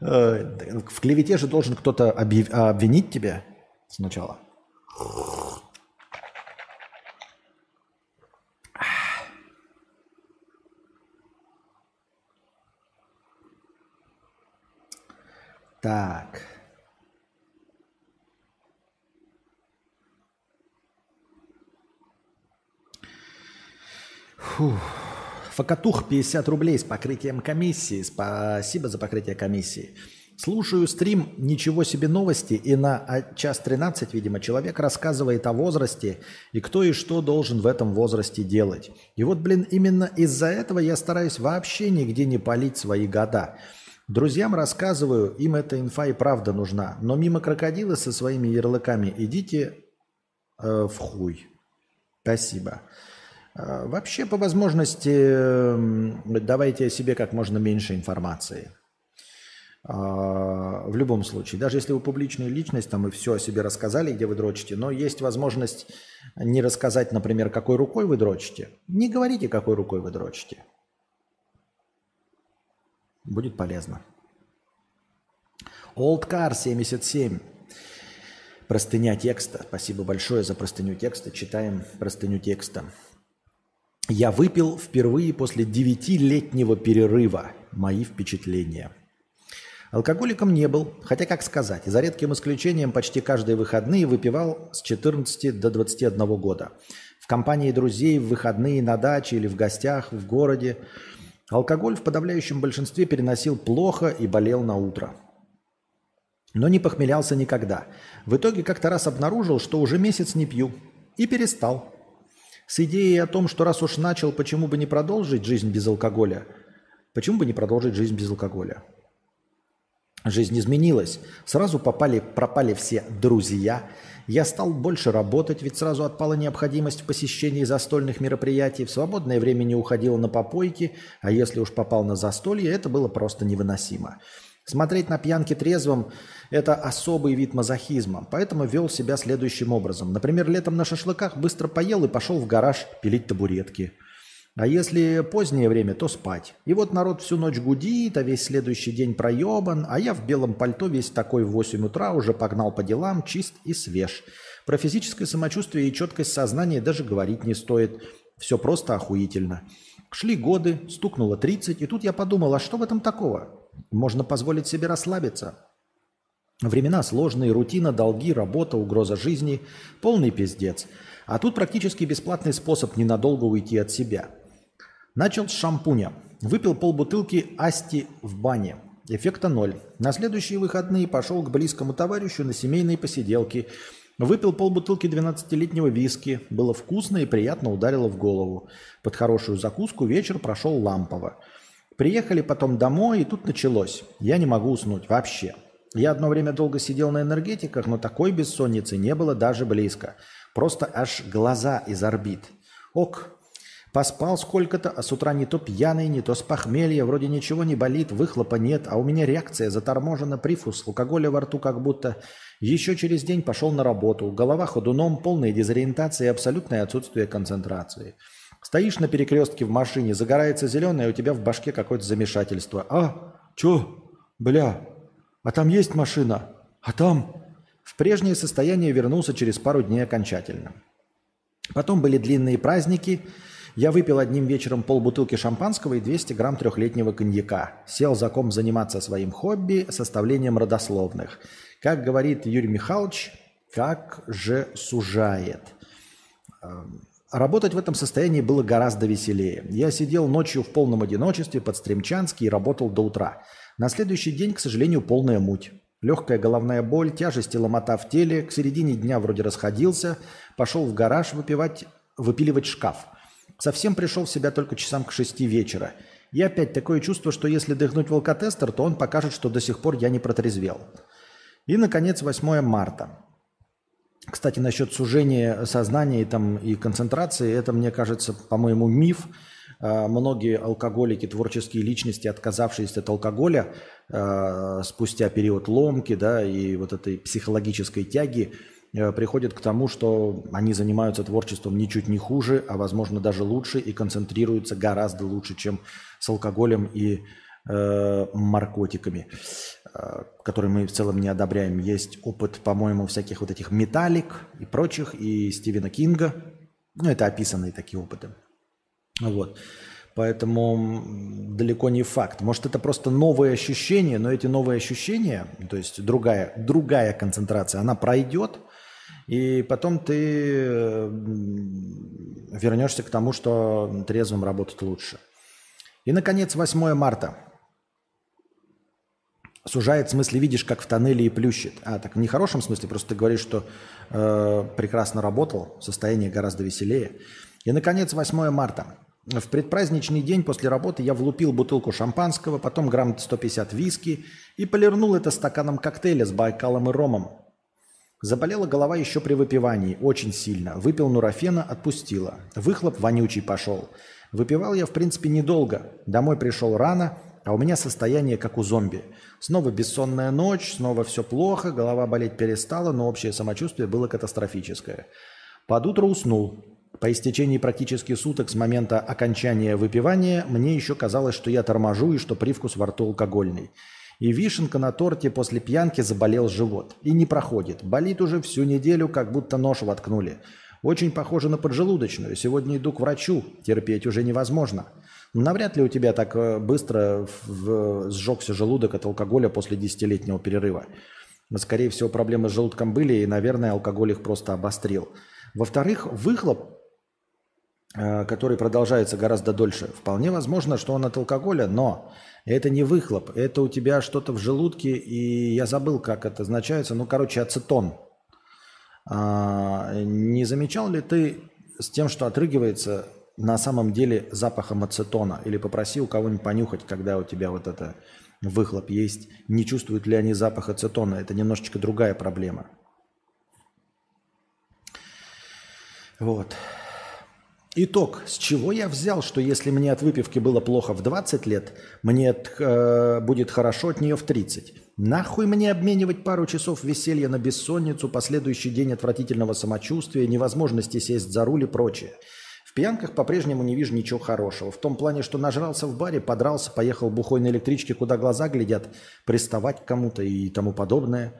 в клевете же должен кто-то обвинить тебя сначала. Так... Фух. Фокатух, пятьдесят рублей с покрытием комиссии. Спасибо за покрытие комиссии. Слушаю стрим «Ничего себе новости», и на час тринадцать, видимо, человек рассказывает о возрасте и кто и что должен в этом возрасте делать. И вот, блин, именно из-за этого я стараюсь вообще нигде не палить свои года. Друзьям рассказываю, им эта инфа и правда нужна. Но мимо крокодила со своими ярлыками идите э, в хуй. Спасибо. Вообще, по возможности, давайте о себе как можно меньше информации. В любом случае, даже если вы публичная личность, там и все о себе рассказали, где вы дрочите, но есть возможность не рассказать, например, какой рукой вы дрочите. Не говорите, какой рукой вы дрочите. Будет полезно. Олдкар семьдесят семь. Простыня текста. Спасибо большое за простыню текста. Читаем простыню текста. Я выпил впервые после девятилетнего перерыва. Мои впечатления. Алкоголиком не был, хотя, как сказать, за редким исключением почти каждые выходные выпивал с четырнадцати до двадцати одного года. В компании друзей, в выходные, на даче или в гостях, в городе. Алкоголь в подавляющем большинстве переносил плохо и болел на утро. Но не похмелялся никогда. В итоге как-то раз обнаружил, что уже месяц не пью. И перестал. С идеей о том, что раз уж начал, почему бы не продолжить жизнь без алкоголя? Почему бы не продолжить жизнь без алкоголя? Жизнь изменилась. Сразу попали, пропали все друзья. Я стал больше работать, ведь сразу отпала необходимость в посещении застольных мероприятий. В свободное время не уходил на попойки, а если уж попал на застолье, это было просто невыносимо. Смотреть на пьянки трезвым – это особый вид мазохизма, поэтому вел себя следующим образом. Например, летом на шашлыках быстро поел и пошел в гараж пилить табуретки. А если позднее время, то спать. И вот народ всю ночь гудит, а весь следующий день проебан, а я в белом пальто весь такой в восемь утра уже погнал по делам, чист и свеж. Про физическое самочувствие и четкость сознания даже говорить не стоит. Все просто охуительно. Шли годы, стукнуло тридцать, и тут я подумал, а что в этом такого? Можно позволить себе расслабиться. Времена сложные, рутина, долги, работа, угроза жизни, полный пиздец. А тут практически бесплатный способ ненадолго уйти от себя. Начал с шампуня. Выпил полбутылки асти в бане. Эффекта ноль. На следующие выходные пошел к близкому товарищу на семейные посиделки. Выпил полбутылки двенадцатилетнего виски. Было вкусно и приятно ударило в голову. Под хорошую закуску вечер прошел лампово. Приехали потом домой, и тут началось. Я не могу уснуть вообще. Я одно время долго сидел на энергетиках, но такой бессонницы не было даже близко. Просто аж глаза из орбит. Ок, поспал сколько-то, а с утра не то пьяный, не то с похмелья. Вроде ничего не болит, выхлопа нет, а у меня реакция заторможена, привкус алкоголя во рту как будто. Еще через день пошел на работу. Голова ходуном, полная дезориентация и абсолютное отсутствие концентрации. Стоишь на перекрестке в машине, загорается зеленое, у тебя в башке какое-то замешательство. А, чё? Бля, а там есть машина? А там? В прежнее состояние вернулся через пару дней окончательно. Потом были длинные праздники. Я выпил одним вечером полбутылки шампанского и двести грамм трехлетнего коньяка. Сел за ком заниматься своим хобби, составлением родословных. Как говорит Юрий Михайлович, как же сужает. Работать в этом состоянии было гораздо веселее. Я сидел ночью в полном одиночестве под Стремчанский и работал до утра. На следующий день, к сожалению, полная муть. Легкая головная боль, тяжесть и ломота в теле. К середине дня вроде расходился. Пошел в гараж выпивать, выпиливать шкаф. Совсем пришел в себя только часам к шести вечера. И опять такое чувство, что если дыхнуть в алкотестер, то он покажет, что до сих пор я не протрезвел. И, наконец, восьмое марта. Кстати, насчет сужения сознания и, там, и концентрации, это, мне кажется, по-моему, миф. Многие алкоголики, творческие личности, отказавшиеся от алкоголя спустя период ломки, да, и вот этой психологической тяги, приходят к тому, что они занимаются творчеством ничуть не хуже, а, возможно, даже лучше, и концентрируются гораздо лучше, чем с алкоголем и э, наркотиками, э, которые мы в целом не одобряем. Есть опыт, по-моему, всяких вот этих «Металлик» и прочих, и Стивена Кинга. Ну, это описанные такие опыты. Вот. Поэтому далеко не факт. Может, это просто новые ощущения, но эти новые ощущения, то есть другая, другая концентрация, она пройдет, и потом ты вернешься к тому, что трезвым работать лучше. И, наконец, восьмое марта. Сужает, в смысле, видишь, как в тоннеле и плющит. А, так в нехорошем смысле, просто ты говоришь, что э, прекрасно работал, состояние гораздо веселее. И, наконец, восьмое марта. В предпраздничный день после работы я влупил бутылку шампанского, потом грамм сто пятьдесят виски и полирнул это стаканом коктейля с Байкалом и ромом. Заболела голова еще при выпивании, очень сильно. Выпил нурофена, отпустила. Выхлоп вонючий пошел. Выпивал я, в принципе, недолго. Домой пришел рано, а у меня состояние как у зомби. Снова бессонная ночь, снова все плохо, голова болеть перестала, но общее самочувствие было катастрофическое. Под утро уснул. По истечении практически суток с момента окончания выпивания мне еще казалось, что я торможу и что привкус во рту алкогольный. И вишенка на торте, после пьянки заболел живот. И не проходит. Болит уже всю неделю, как будто нож воткнули. Очень похоже на поджелудочную. Сегодня иду к врачу. Терпеть уже невозможно. Навряд ли у тебя так быстро в... сжегся желудок от алкоголя после десятилетнего перерыва. Скорее всего, проблемы с желудком были, и, наверное, алкоголь их просто обострил. Во-вторых, выхлоп, который продолжается гораздо дольше. Вполне возможно, что он от алкоголя, но это не выхлоп, это у тебя что-то в желудке, и я забыл, как это означается, ну, короче, ацетон. А, не замечал ли ты с тем, что отрыгивается на самом деле запахом ацетона? Или попроси у кого-нибудь понюхать, когда у тебя вот это выхлоп есть, не чувствуют ли они запах ацетона? Это немножечко другая проблема. Вот. Итог. С чего я взял, что если мне от выпивки было плохо в двадцать лет, мне от, э, будет хорошо от нее в тридцать? Нахуй мне обменивать пару часов веселья на бессонницу, последующий день отвратительного самочувствия, невозможности сесть за руль и прочее? В пьянках по-прежнему не вижу ничего хорошего. В том плане, что нажрался в баре, подрался, поехал бухой на электричке, куда глаза глядят, приставать к кому-то и тому подобное.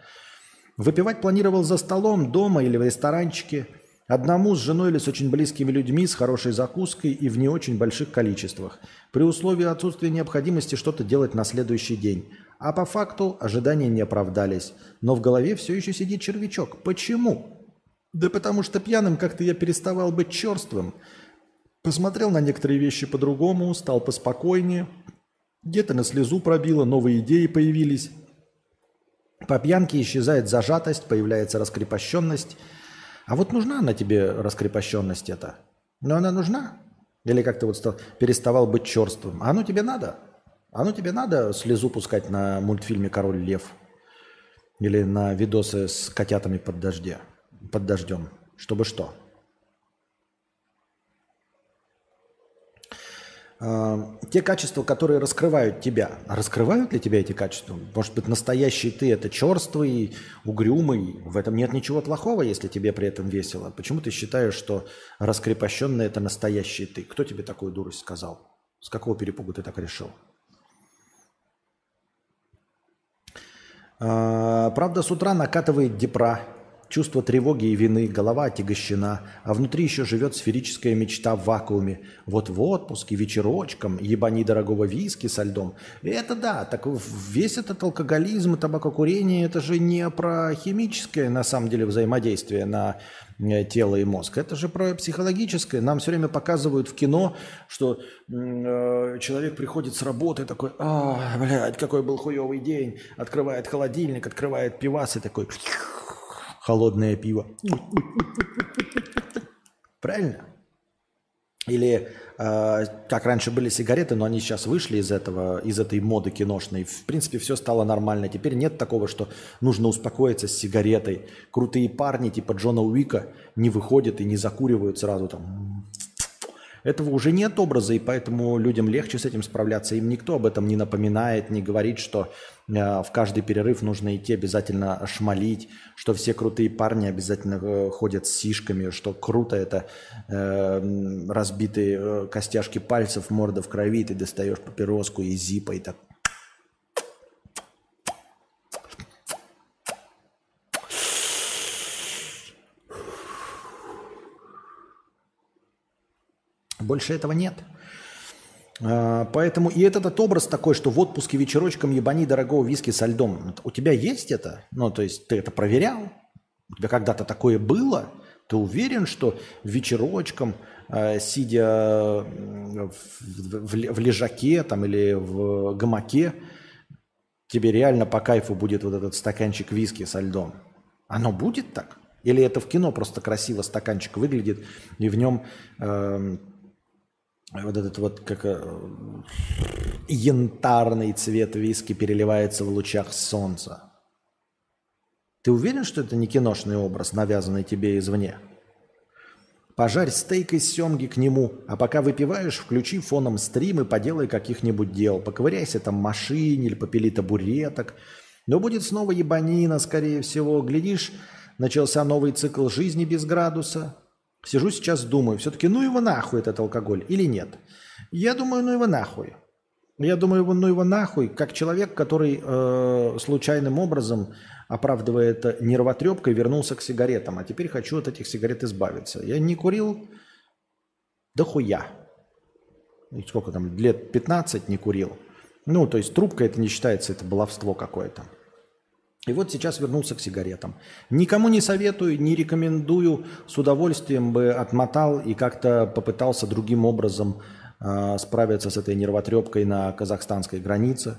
Выпивать планировал за столом, дома или в ресторанчике. Одному, с женой или с очень близкими людьми, с хорошей закуской и в не очень больших количествах. При условии отсутствия необходимости что-то делать на следующий день. А по факту ожидания не оправдались. Но в голове все еще сидит червячок. Почему? Да потому что пьяным как-то я переставал быть черствым. Посмотрел на некоторые вещи по-другому, стал поспокойнее. Где-то на слезу пробило, новые идеи появились. По пьянке исчезает зажатость, появляется раскрепощенность. А вот нужна она тебе, раскрепощенность эта? Но она нужна? Или как ты вот стал, переставал быть черствым? А оно тебе надо? А оно тебе надо слезу пускать на мультфильме «Король лев»? Или на видосы с котятами под, дожде, под дождем? Чтобы что? э, те качества, которые раскрывают тебя. А раскрывают ли тебя эти качества? Может быть, настоящий ты – это черствый, угрюмый. В этом нет ничего плохого, если тебе при этом весело. Почему ты считаешь, что раскрепощенный – это настоящий ты? Кто тебе такую дурость сказал? С какого перепугу ты так решил? Э, правда, с утра накатывает депра. Чувство тревоги и вины, голова отягощена, а внутри еще живет сферическая мечта в вакууме. Вот в отпуске, вечерочком, ебани дорогого виски со льдом. И это да, так весь этот алкоголизм и табакокурение, это же не про химическое, на самом деле, взаимодействие на тело и мозг. Это же про психологическое. Нам все время показывают в кино, что э, человек приходит с работы такой, а, блядь, какой был хуевый день, открывает холодильник, открывает пивас и такой... Холодное пиво. Правильно? Или э, как раньше были сигареты, но они сейчас вышли из этого, из этой моды киношной. В принципе, все стало нормально. Теперь нет такого, что нужно успокоиться с сигаретой. Крутые парни типа Джона Уика не выходят и не закуривают сразу там. Этого уже нет образа, и поэтому людям легче с этим справляться. Им никто об этом не напоминает, не говорит, что э, в каждый перерыв нужно идти обязательно шмалить, что все крутые парни обязательно э, ходят с сишками, что круто это э, разбитые э, костяшки пальцев, морда в крови, ты достаешь папироску и зипа, и так. Больше этого нет. Поэтому и этот образ такой, что в отпуске вечерочком ебани дорогого виски со льдом. У тебя есть это? Ну, то есть ты это проверял? У тебя когда-то такое было? Ты уверен, что вечерочком, сидя в, в, в лежаке там, или в гамаке, тебе реально по кайфу будет вот этот стаканчик виски со льдом? Оно будет так? Или это в кино просто красиво стаканчик выглядит, и в нем... Э, Вот этот вот как янтарный цвет виски переливается в лучах солнца. Ты уверен, что это не киношный образ, навязанный тебе извне? Пожарь стейк из семги к нему, а пока выпиваешь, включи фоном стрим и поделай каких-нибудь дел. Поковыряйся там в машине или попили табуреток. Но будет снова ебанина, скорее всего. Глядишь, начался новый цикл жизни без градуса. Сижу сейчас, думаю, все-таки ну его нахуй этот алкоголь или нет? Я думаю, ну его нахуй. Я думаю, ну его нахуй, как человек, который э, случайным образом, оправдывая это нервотрепкой, вернулся к сигаретам. А теперь хочу от этих сигарет избавиться. Я не курил до хуя. Сколько там, лет пятнадцать не курил. Ну, то есть трубка это не считается, это баловство какое-то. И вот сейчас вернулся к сигаретам. Никому не советую, не рекомендую. С удовольствием бы отмотал и как-то попытался другим образом э, справиться с этой нервотрепкой на казахстанской границе.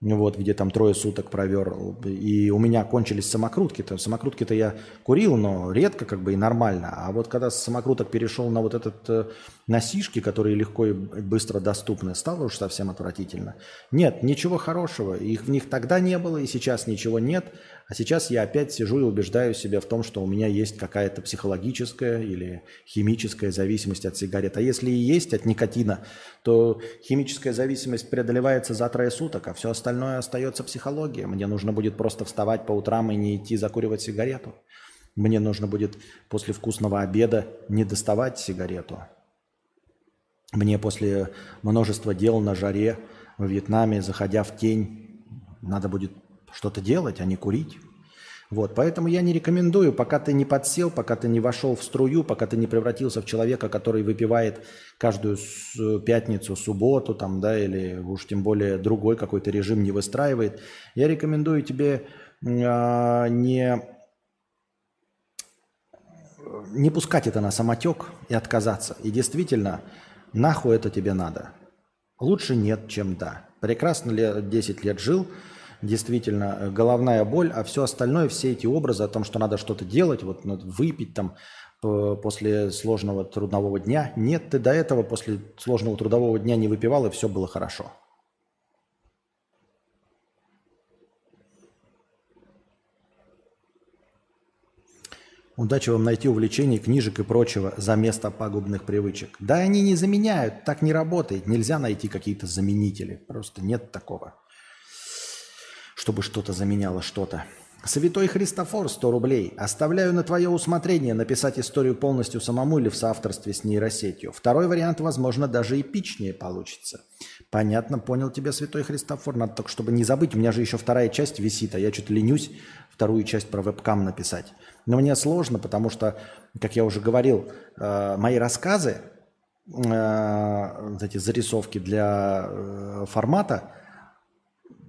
Вот, где там трое суток провер. И у меня кончились самокрутки-то. Самокрутки-то я курил, но редко как бы и нормально. А вот когда с самокруток перешел на вот этот, э, на сишки, которые легко и быстро доступны, стало уж совсем отвратительно. Нет, ничего хорошего. Их в них тогда не было, и сейчас ничего нет. А сейчас я опять сижу и убеждаю себя в том, что у меня есть какая-то психологическая или химическая зависимость от сигарет. А если и есть от никотина, то химическая зависимость преодолевается за трое суток, а все остальное Остальное остается психология. Мне нужно будет просто вставать по утрам и не идти закуривать сигарету. Мне нужно будет после вкусного обеда не доставать сигарету. Мне после множества дел на жаре во Вьетнаме, заходя в тень, надо будет что-то делать, а не курить. Вот, поэтому я не рекомендую, пока ты не подсел, пока ты не вошел в струю, пока ты не превратился в человека, который выпивает каждую пятницу, субботу, там, да, или уж тем более другой какой-то режим не выстраивает. Я рекомендую тебе э, не, не пускать это на самотек и отказаться. И действительно, нахуй это тебе надо. Лучше нет, чем да. Прекрасно ли десять лет жил. Действительно, головная боль, а все остальное, все эти образы о том, что надо что-то делать, вот выпить там после сложного трудового дня. Нет, ты до этого после сложного трудового дня не выпивал, и все было хорошо. Удачи вам найти увлечений, книжек и прочего за место пагубных привычек. Да они не заменяют, так не работает. Нельзя найти какие-то заменители. Просто нет такого, чтобы что-то заменяло что-то. Святой Христофор, сто рублей. Оставляю на твое усмотрение написать историю полностью самому или в соавторстве с нейросетью. Второй вариант, возможно, даже эпичнее получится. Понятно, понял тебя, Святой Христофор. Надо только, чтобы не забыть, у меня же еще вторая часть висит, а я что-то ленюсь вторую часть про вебкам написать. Но мне сложно, потому что, как я уже говорил, мои рассказы, вот эти зарисовки для формата,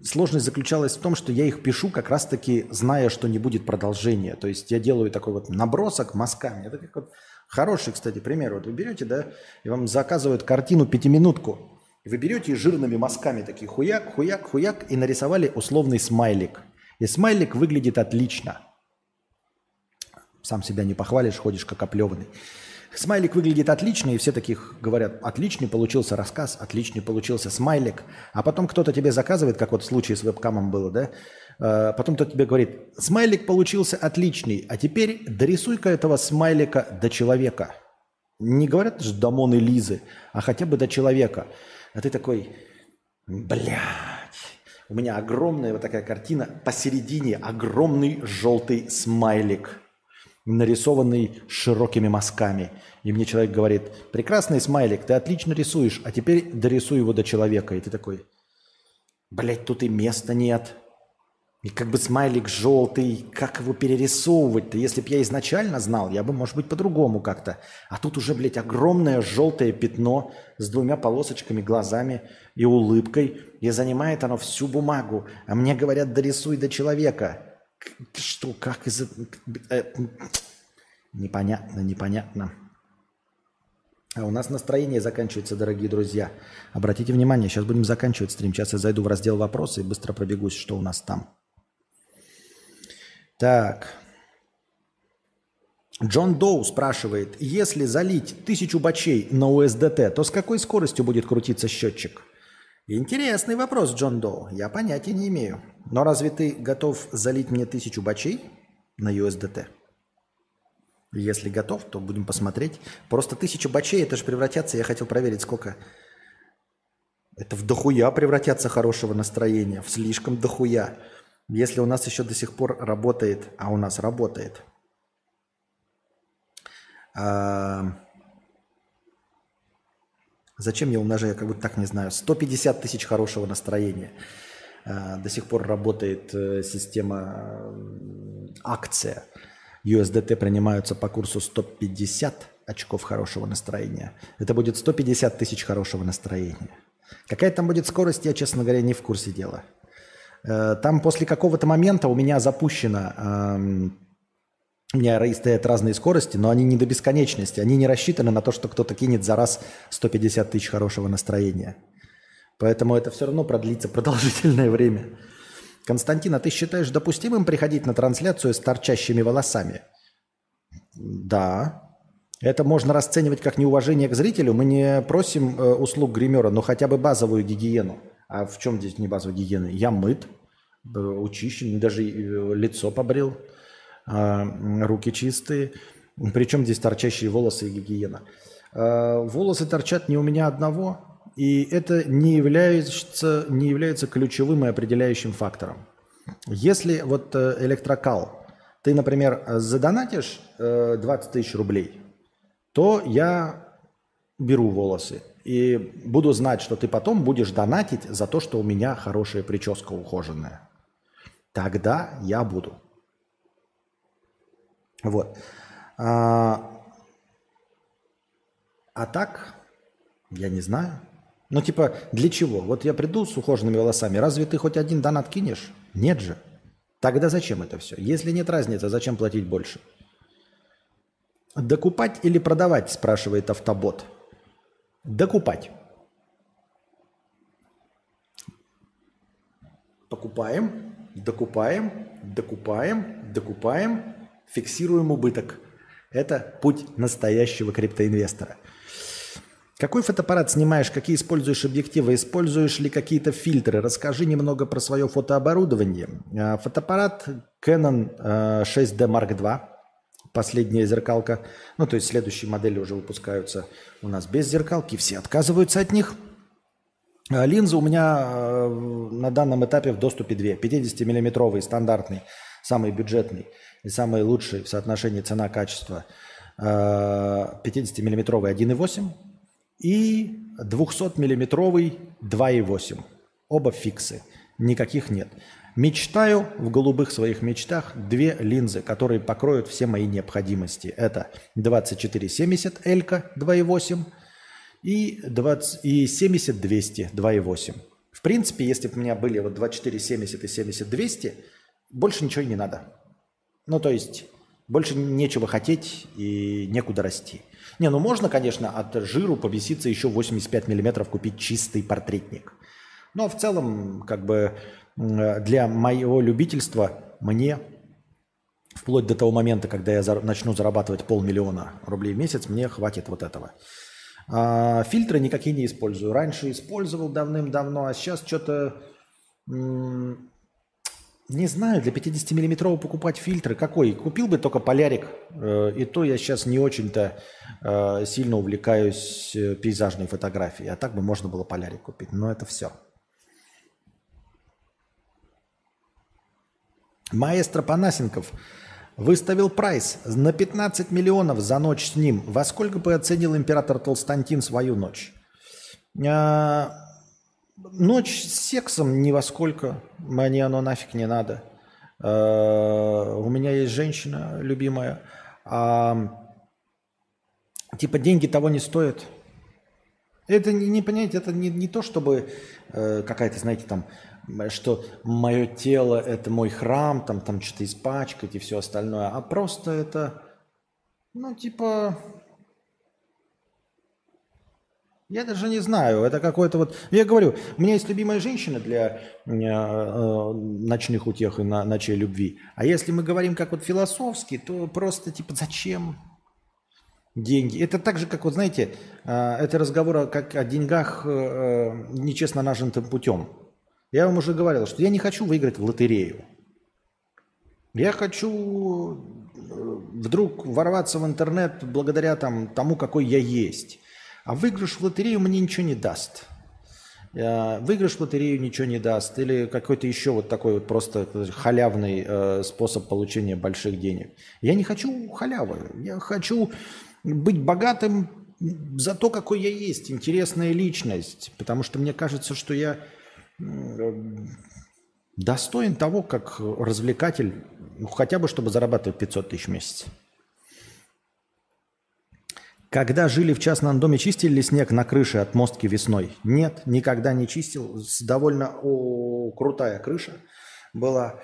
сложность заключалась в том, что я их пишу как раз-таки, зная, что не будет продолжения. То есть я делаю такой вот набросок мазками. Это как вот хороший, кстати, пример. Вот вы берете, да, и вам заказывают картину пятиминутку. Вы берете и жирными мазками такие хуяк, хуяк, хуяк, и нарисовали условный смайлик. И смайлик выглядит отлично. Сам себя не похвалишь, ходишь как оплеванный. Смайлик выглядит отлично, и все таких говорят, отличный получился рассказ, отличный получился смайлик. А потом кто-то тебе заказывает, как вот в случае с вебкамом было, да? А потом кто-то тебе говорит, смайлик получился отличный, а теперь дорисуй-ка этого смайлика до человека. Не говорят же до Моны Лизы, а хотя бы до человека. А ты такой, блядь. У меня огромная вот такая картина, посередине огромный желтый смайлик, нарисованный широкими мазками. И мне человек говорит, прекрасный смайлик, ты отлично рисуешь, а теперь дорисуй его до человека. И ты такой, блядь, тут и места нет. И как бы смайлик желтый, как его перерисовывать-то? Если бы я изначально знал, я бы, может быть, по-другому как-то. А тут уже, блядь, огромное желтое пятно с двумя полосочками, глазами и улыбкой. И занимает оно всю бумагу. А мне говорят, дорисуй до человека. Что, как из-за... Непонятно, непонятно. А у нас настроение заканчивается, дорогие друзья. Обратите внимание, сейчас будем заканчивать стрим. Сейчас я зайду в раздел «Вопросы» и быстро пробегусь, что у нас там. Так. Джон Доу спрашивает, если залить тысячу бачей на ю эс ди ти, то с какой скоростью будет крутиться счетчик? Интересный вопрос, Джон Доу. Я понятия не имею. Но разве ты готов залить мне тысячу бачей на ю эс ди ти? Если готов, то будем посмотреть. Просто тысяча бачей, это же превратятся, я хотел проверить, сколько. Это в дохуя превратятся хорошего настроения, в слишком дохуя. Если у нас еще до сих пор работает, а у нас работает. А... Зачем я умножаю, я как будто так не знаю. сто пятьдесят тысяч хорошего настроения. До сих пор работает система акция. ю эс ди ти принимаются по курсу сто пятьдесят очков хорошего настроения. Это будет сто пятьдесят тысяч хорошего настроения. Какая там будет скорость, я, честно говоря, не в курсе дела. Там после какого-то момента у меня запущено... У меня стоят разные скорости, но они не до бесконечности. Они не рассчитаны на то, что кто-то кинет за раз сто пятьдесят тысяч хорошего настроения. Поэтому это все равно продлится продолжительное время. Константин, а ты считаешь допустимым приходить на трансляцию с торчащими волосами? Да. Это можно расценивать как неуважение к зрителю. Мы не просим э, услуг гримера, но хотя бы базовую гигиену. А в чем здесь не базовая гигиена? Я мыт, э, учищен, даже э, лицо побрил. Руки чистые. Причем здесь торчащие волосы и гигиена. Волосы торчат не у меня одного, и это не является, не является ключевым и определяющим фактором. Если вот электрокал, ты, например, задонатишь двадцать тысяч рублей, то я беру волосы и буду знать, что ты потом будешь донатить за то, что у меня хорошая прическа ухоженная. Тогда я буду. Вот. А, а так, я не знаю. Ну, типа, для чего? Вот я приду с ухоженными волосами, разве ты хоть один донат кинешь? Нет же. Тогда зачем это все? Если нет разницы, зачем платить больше? Докупать или продавать, спрашивает автобот. Докупать. Покупаем, докупаем, докупаем, докупаем. Фиксируем убыток. Это путь настоящего криптоинвестора. Какой фотоаппарат снимаешь? Какие используешь объективы? Используешь ли какие-то фильтры? Расскажи немного про свое фотооборудование. Фотоаппарат Canon шесть дэ марк два последняя зеркалка. Ну, то есть следующие модели уже выпускаются у нас без зеркалки. Все отказываются от них. Линзы у меня на данном этапе в доступе две. пятидесятимиллиметровый, стандартный, самый бюджетный и самый лучший в соотношении цена-качество. пятидесятимиллиметровый один и восемь и двухсотмиллиметровый два и восемь. Оба фиксы. Никаких нет. Мечтаю в голубых своих мечтах две линзы, которые покроют все мои необходимости. Это двадцать четыре семьдесят L-ка два и восемь и, и семьдесят двести два и восемь. В принципе, если бы у меня были вот двадцать четыре семьдесят и семьдесят двести, больше ничего и не надо. Ну, то есть, больше нечего хотеть и некуда расти. Не, ну можно, конечно, от жиру побеситься еще восемьдесят пять миллиметров купить чистый портретник. Но в целом, как бы, для моего любительства мне, вплоть до того момента, когда я зар- начну зарабатывать полмиллиона рублей в месяц, мне хватит вот этого. А, фильтры никакие не использую. Раньше использовал давным-давно, а сейчас что-то... М- не знаю, для пятидесятимиллиметрового покупать фильтры какой? Купил бы только полярик, э, и то я сейчас не очень-то э, сильно увлекаюсь э, пейзажной фотографией. А так бы можно было полярик купить, но это все. Маэстро Панасенков выставил прайс на пятнадцать миллионов за ночь с ним. Во сколько бы оценил император Толстантин свою ночь? А, ночь с сексом ни во сколько. Мне оно нафиг не надо. А, у меня есть женщина любимая. А, типа деньги того не стоят. Это не, не понимаете, это не, не то, чтобы э, какая-то, знаете, там, что мое тело – это мой храм, там, там что-то испачкать и все остальное, а просто это, ну, типа, я даже не знаю, это какое-то вот… Я говорю, у меня есть любимая женщина для э, э, ночных утех и на, ночей любви, а если мы говорим как вот философски, то просто, типа, зачем деньги? Это так же, как, вот знаете, э, это разговор как о деньгах э, нечестно нажитым путем. Я вам уже говорил, что я не хочу выиграть в лотерею. Я хочу вдруг ворваться в интернет благодаря там, тому, какой я есть. А выигрыш в лотерею мне ничего не даст. Выигрыш в лотерею ничего не даст. Или какой-то еще вот такой вот просто халявный способ получения больших денег. Я не хочу халявы. Я хочу быть богатым за то, какой я есть. Интересная личность. Потому что мне кажется, что я... достоин того, как развлекатель, ну, хотя бы, чтобы зарабатывать пятьсот тысяч в месяц. Когда жили в частном доме, чистили ли снег на крыше от мостки весной? Нет, никогда не чистил. Довольно о, крутая крыша была.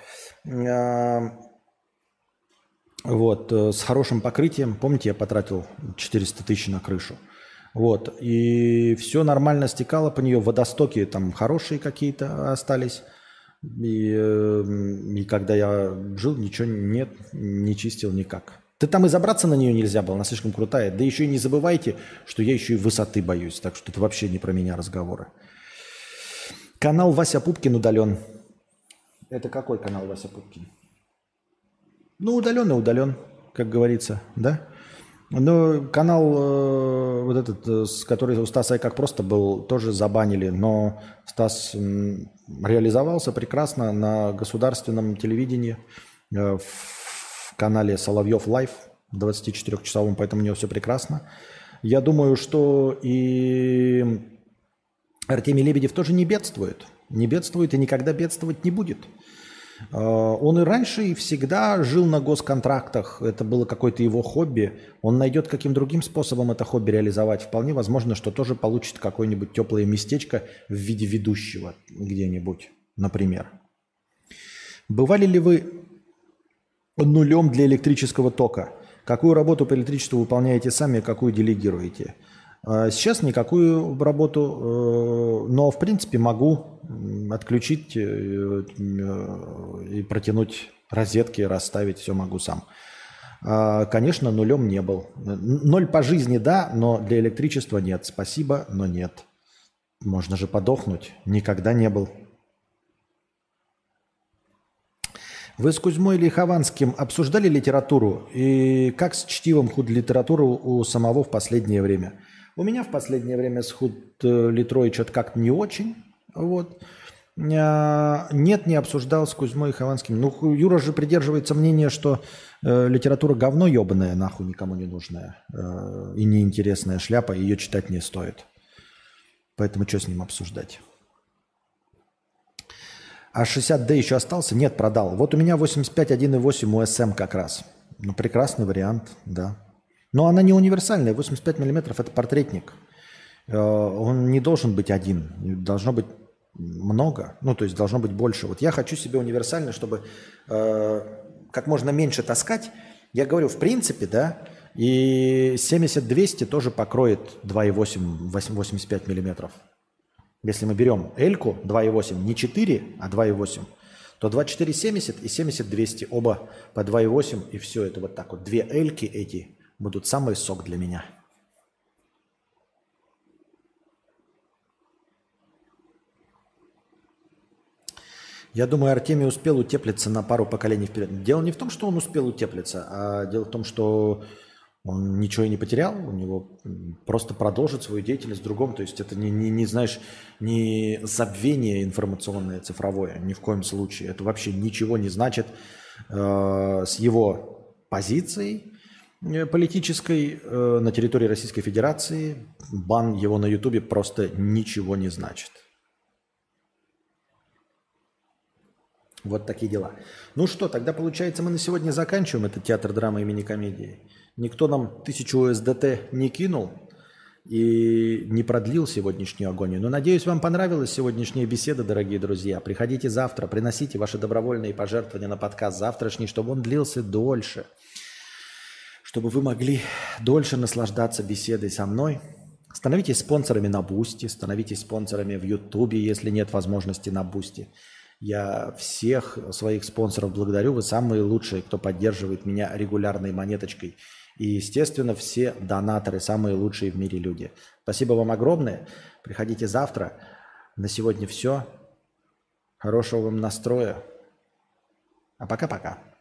Вот, с хорошим покрытием. Помните, я потратил четыреста тысяч на крышу. Вот, и все нормально стекало по нее, водостоки там хорошие какие-то остались, и, и когда я жил, ничего нет, не чистил никак. Да там и забраться на нее нельзя было, она слишком крутая, да еще и не забывайте, что я еще и высоты боюсь, так что это вообще не про меня разговоры. Канал Вася Пупкин удален. Это какой канал Вася Пупкин? Ну, удален и удален, как говорится, да? Ну, канал э, вот этот, э, с который у Стаса и как просто был, тоже забанили, но Стас э, реализовался прекрасно на государственном телевидении э, в канале Соловьев Лайф двадцатичетырёхчасовом, поэтому у него все прекрасно. Я думаю, что и Артемий Лебедев тоже не бедствует, не бедствует и никогда бедствовать не будет. Он и раньше, и всегда жил на госконтрактах. Это было какое-то его хобби. Он найдет, каким другим способом это хобби реализовать. Вполне возможно, что тоже получит какое-нибудь теплое местечко в виде ведущего где-нибудь, например. Бывали ли вы нулем для электрического тока? Какую работу по электричеству выполняете сами, какую делегируете? Сейчас никакую работу, но в принципе могу отключить и протянуть розетки, расставить, все могу сам. Конечно, нулем не был. Ноль по жизни, да, но для электричества нет. Спасибо, но нет. Можно же подохнуть. Никогда не был. Вы с Кузьмой или Хованским обсуждали литературу? И как с чтивом худлитературу у самого в последнее время? У меня в последнее время с худлитрой что-то как-то не очень. Вот. Нет, не обсуждал с Кузьмой и Хованским. Ну, Юра же придерживается мнения, что э, литература говно ебаное, нахуй никому не нужная. Э, и неинтересная шляпа, ее читать не стоит. Поэтому что с ним обсуждать? А шестьдесят дэ еще остался? Нет, продал. Вот у меня восемьдесят пять один и восемь ю эс эм как раз. Ну, прекрасный вариант, да. Но она не универсальная. восемьдесят пять миллиметров – это портретник. Э, он не должен быть один. Должно быть много, ну то есть должно быть больше. Вот я хочу себе универсально, чтобы э, как можно меньше таскать. Я говорю, в принципе, да, и семьдесят двести тоже покроет два и восемь, восемьдесят пять миллиметров. Если мы берем L-ку два и восемь, не четыре, а два и восемь, то двадцать четыре семьдесят и семьдесят двести, оба по два и восемь, и все это вот так вот. Две L-ки эти будут самый сок для меня. Я думаю, Артемий успел утеплиться на пару поколений вперед. Дело не в том, что он успел утеплиться, а дело в том, что он ничего и не потерял, у него просто продолжит свою деятельность в другом. То есть это не, не, не знаешь, не забвение информационное, цифровое, ни в коем случае. Это вообще ничего не значит э, с его позицией политической э, на территории Российской Федерации. Бан его на Ютубе просто ничего не значит. Вот такие дела. Ну что, тогда получается мы на сегодня заканчиваем этот театр драмы и мини-комедии. Никто нам тысячу ю эс ди ти не кинул и не продлил сегодняшнюю агонию. Но надеюсь, вам понравилась сегодняшняя беседа, дорогие друзья. Приходите завтра, приносите ваши добровольные пожертвования на подкаст завтрашний, чтобы он длился дольше. Чтобы вы могли дольше наслаждаться беседой со мной. Становитесь спонсорами на Бусти, становитесь спонсорами в Ютубе, если нет возможности на Бусти. Я всех своих спонсоров благодарю. Вы самые лучшие, кто поддерживает меня регулярной монеточкой. И, естественно, все донаторы, самые лучшие в мире люди. Спасибо вам огромное. Приходите завтра. На сегодня все. Хорошего вам настроя. А пока-пока.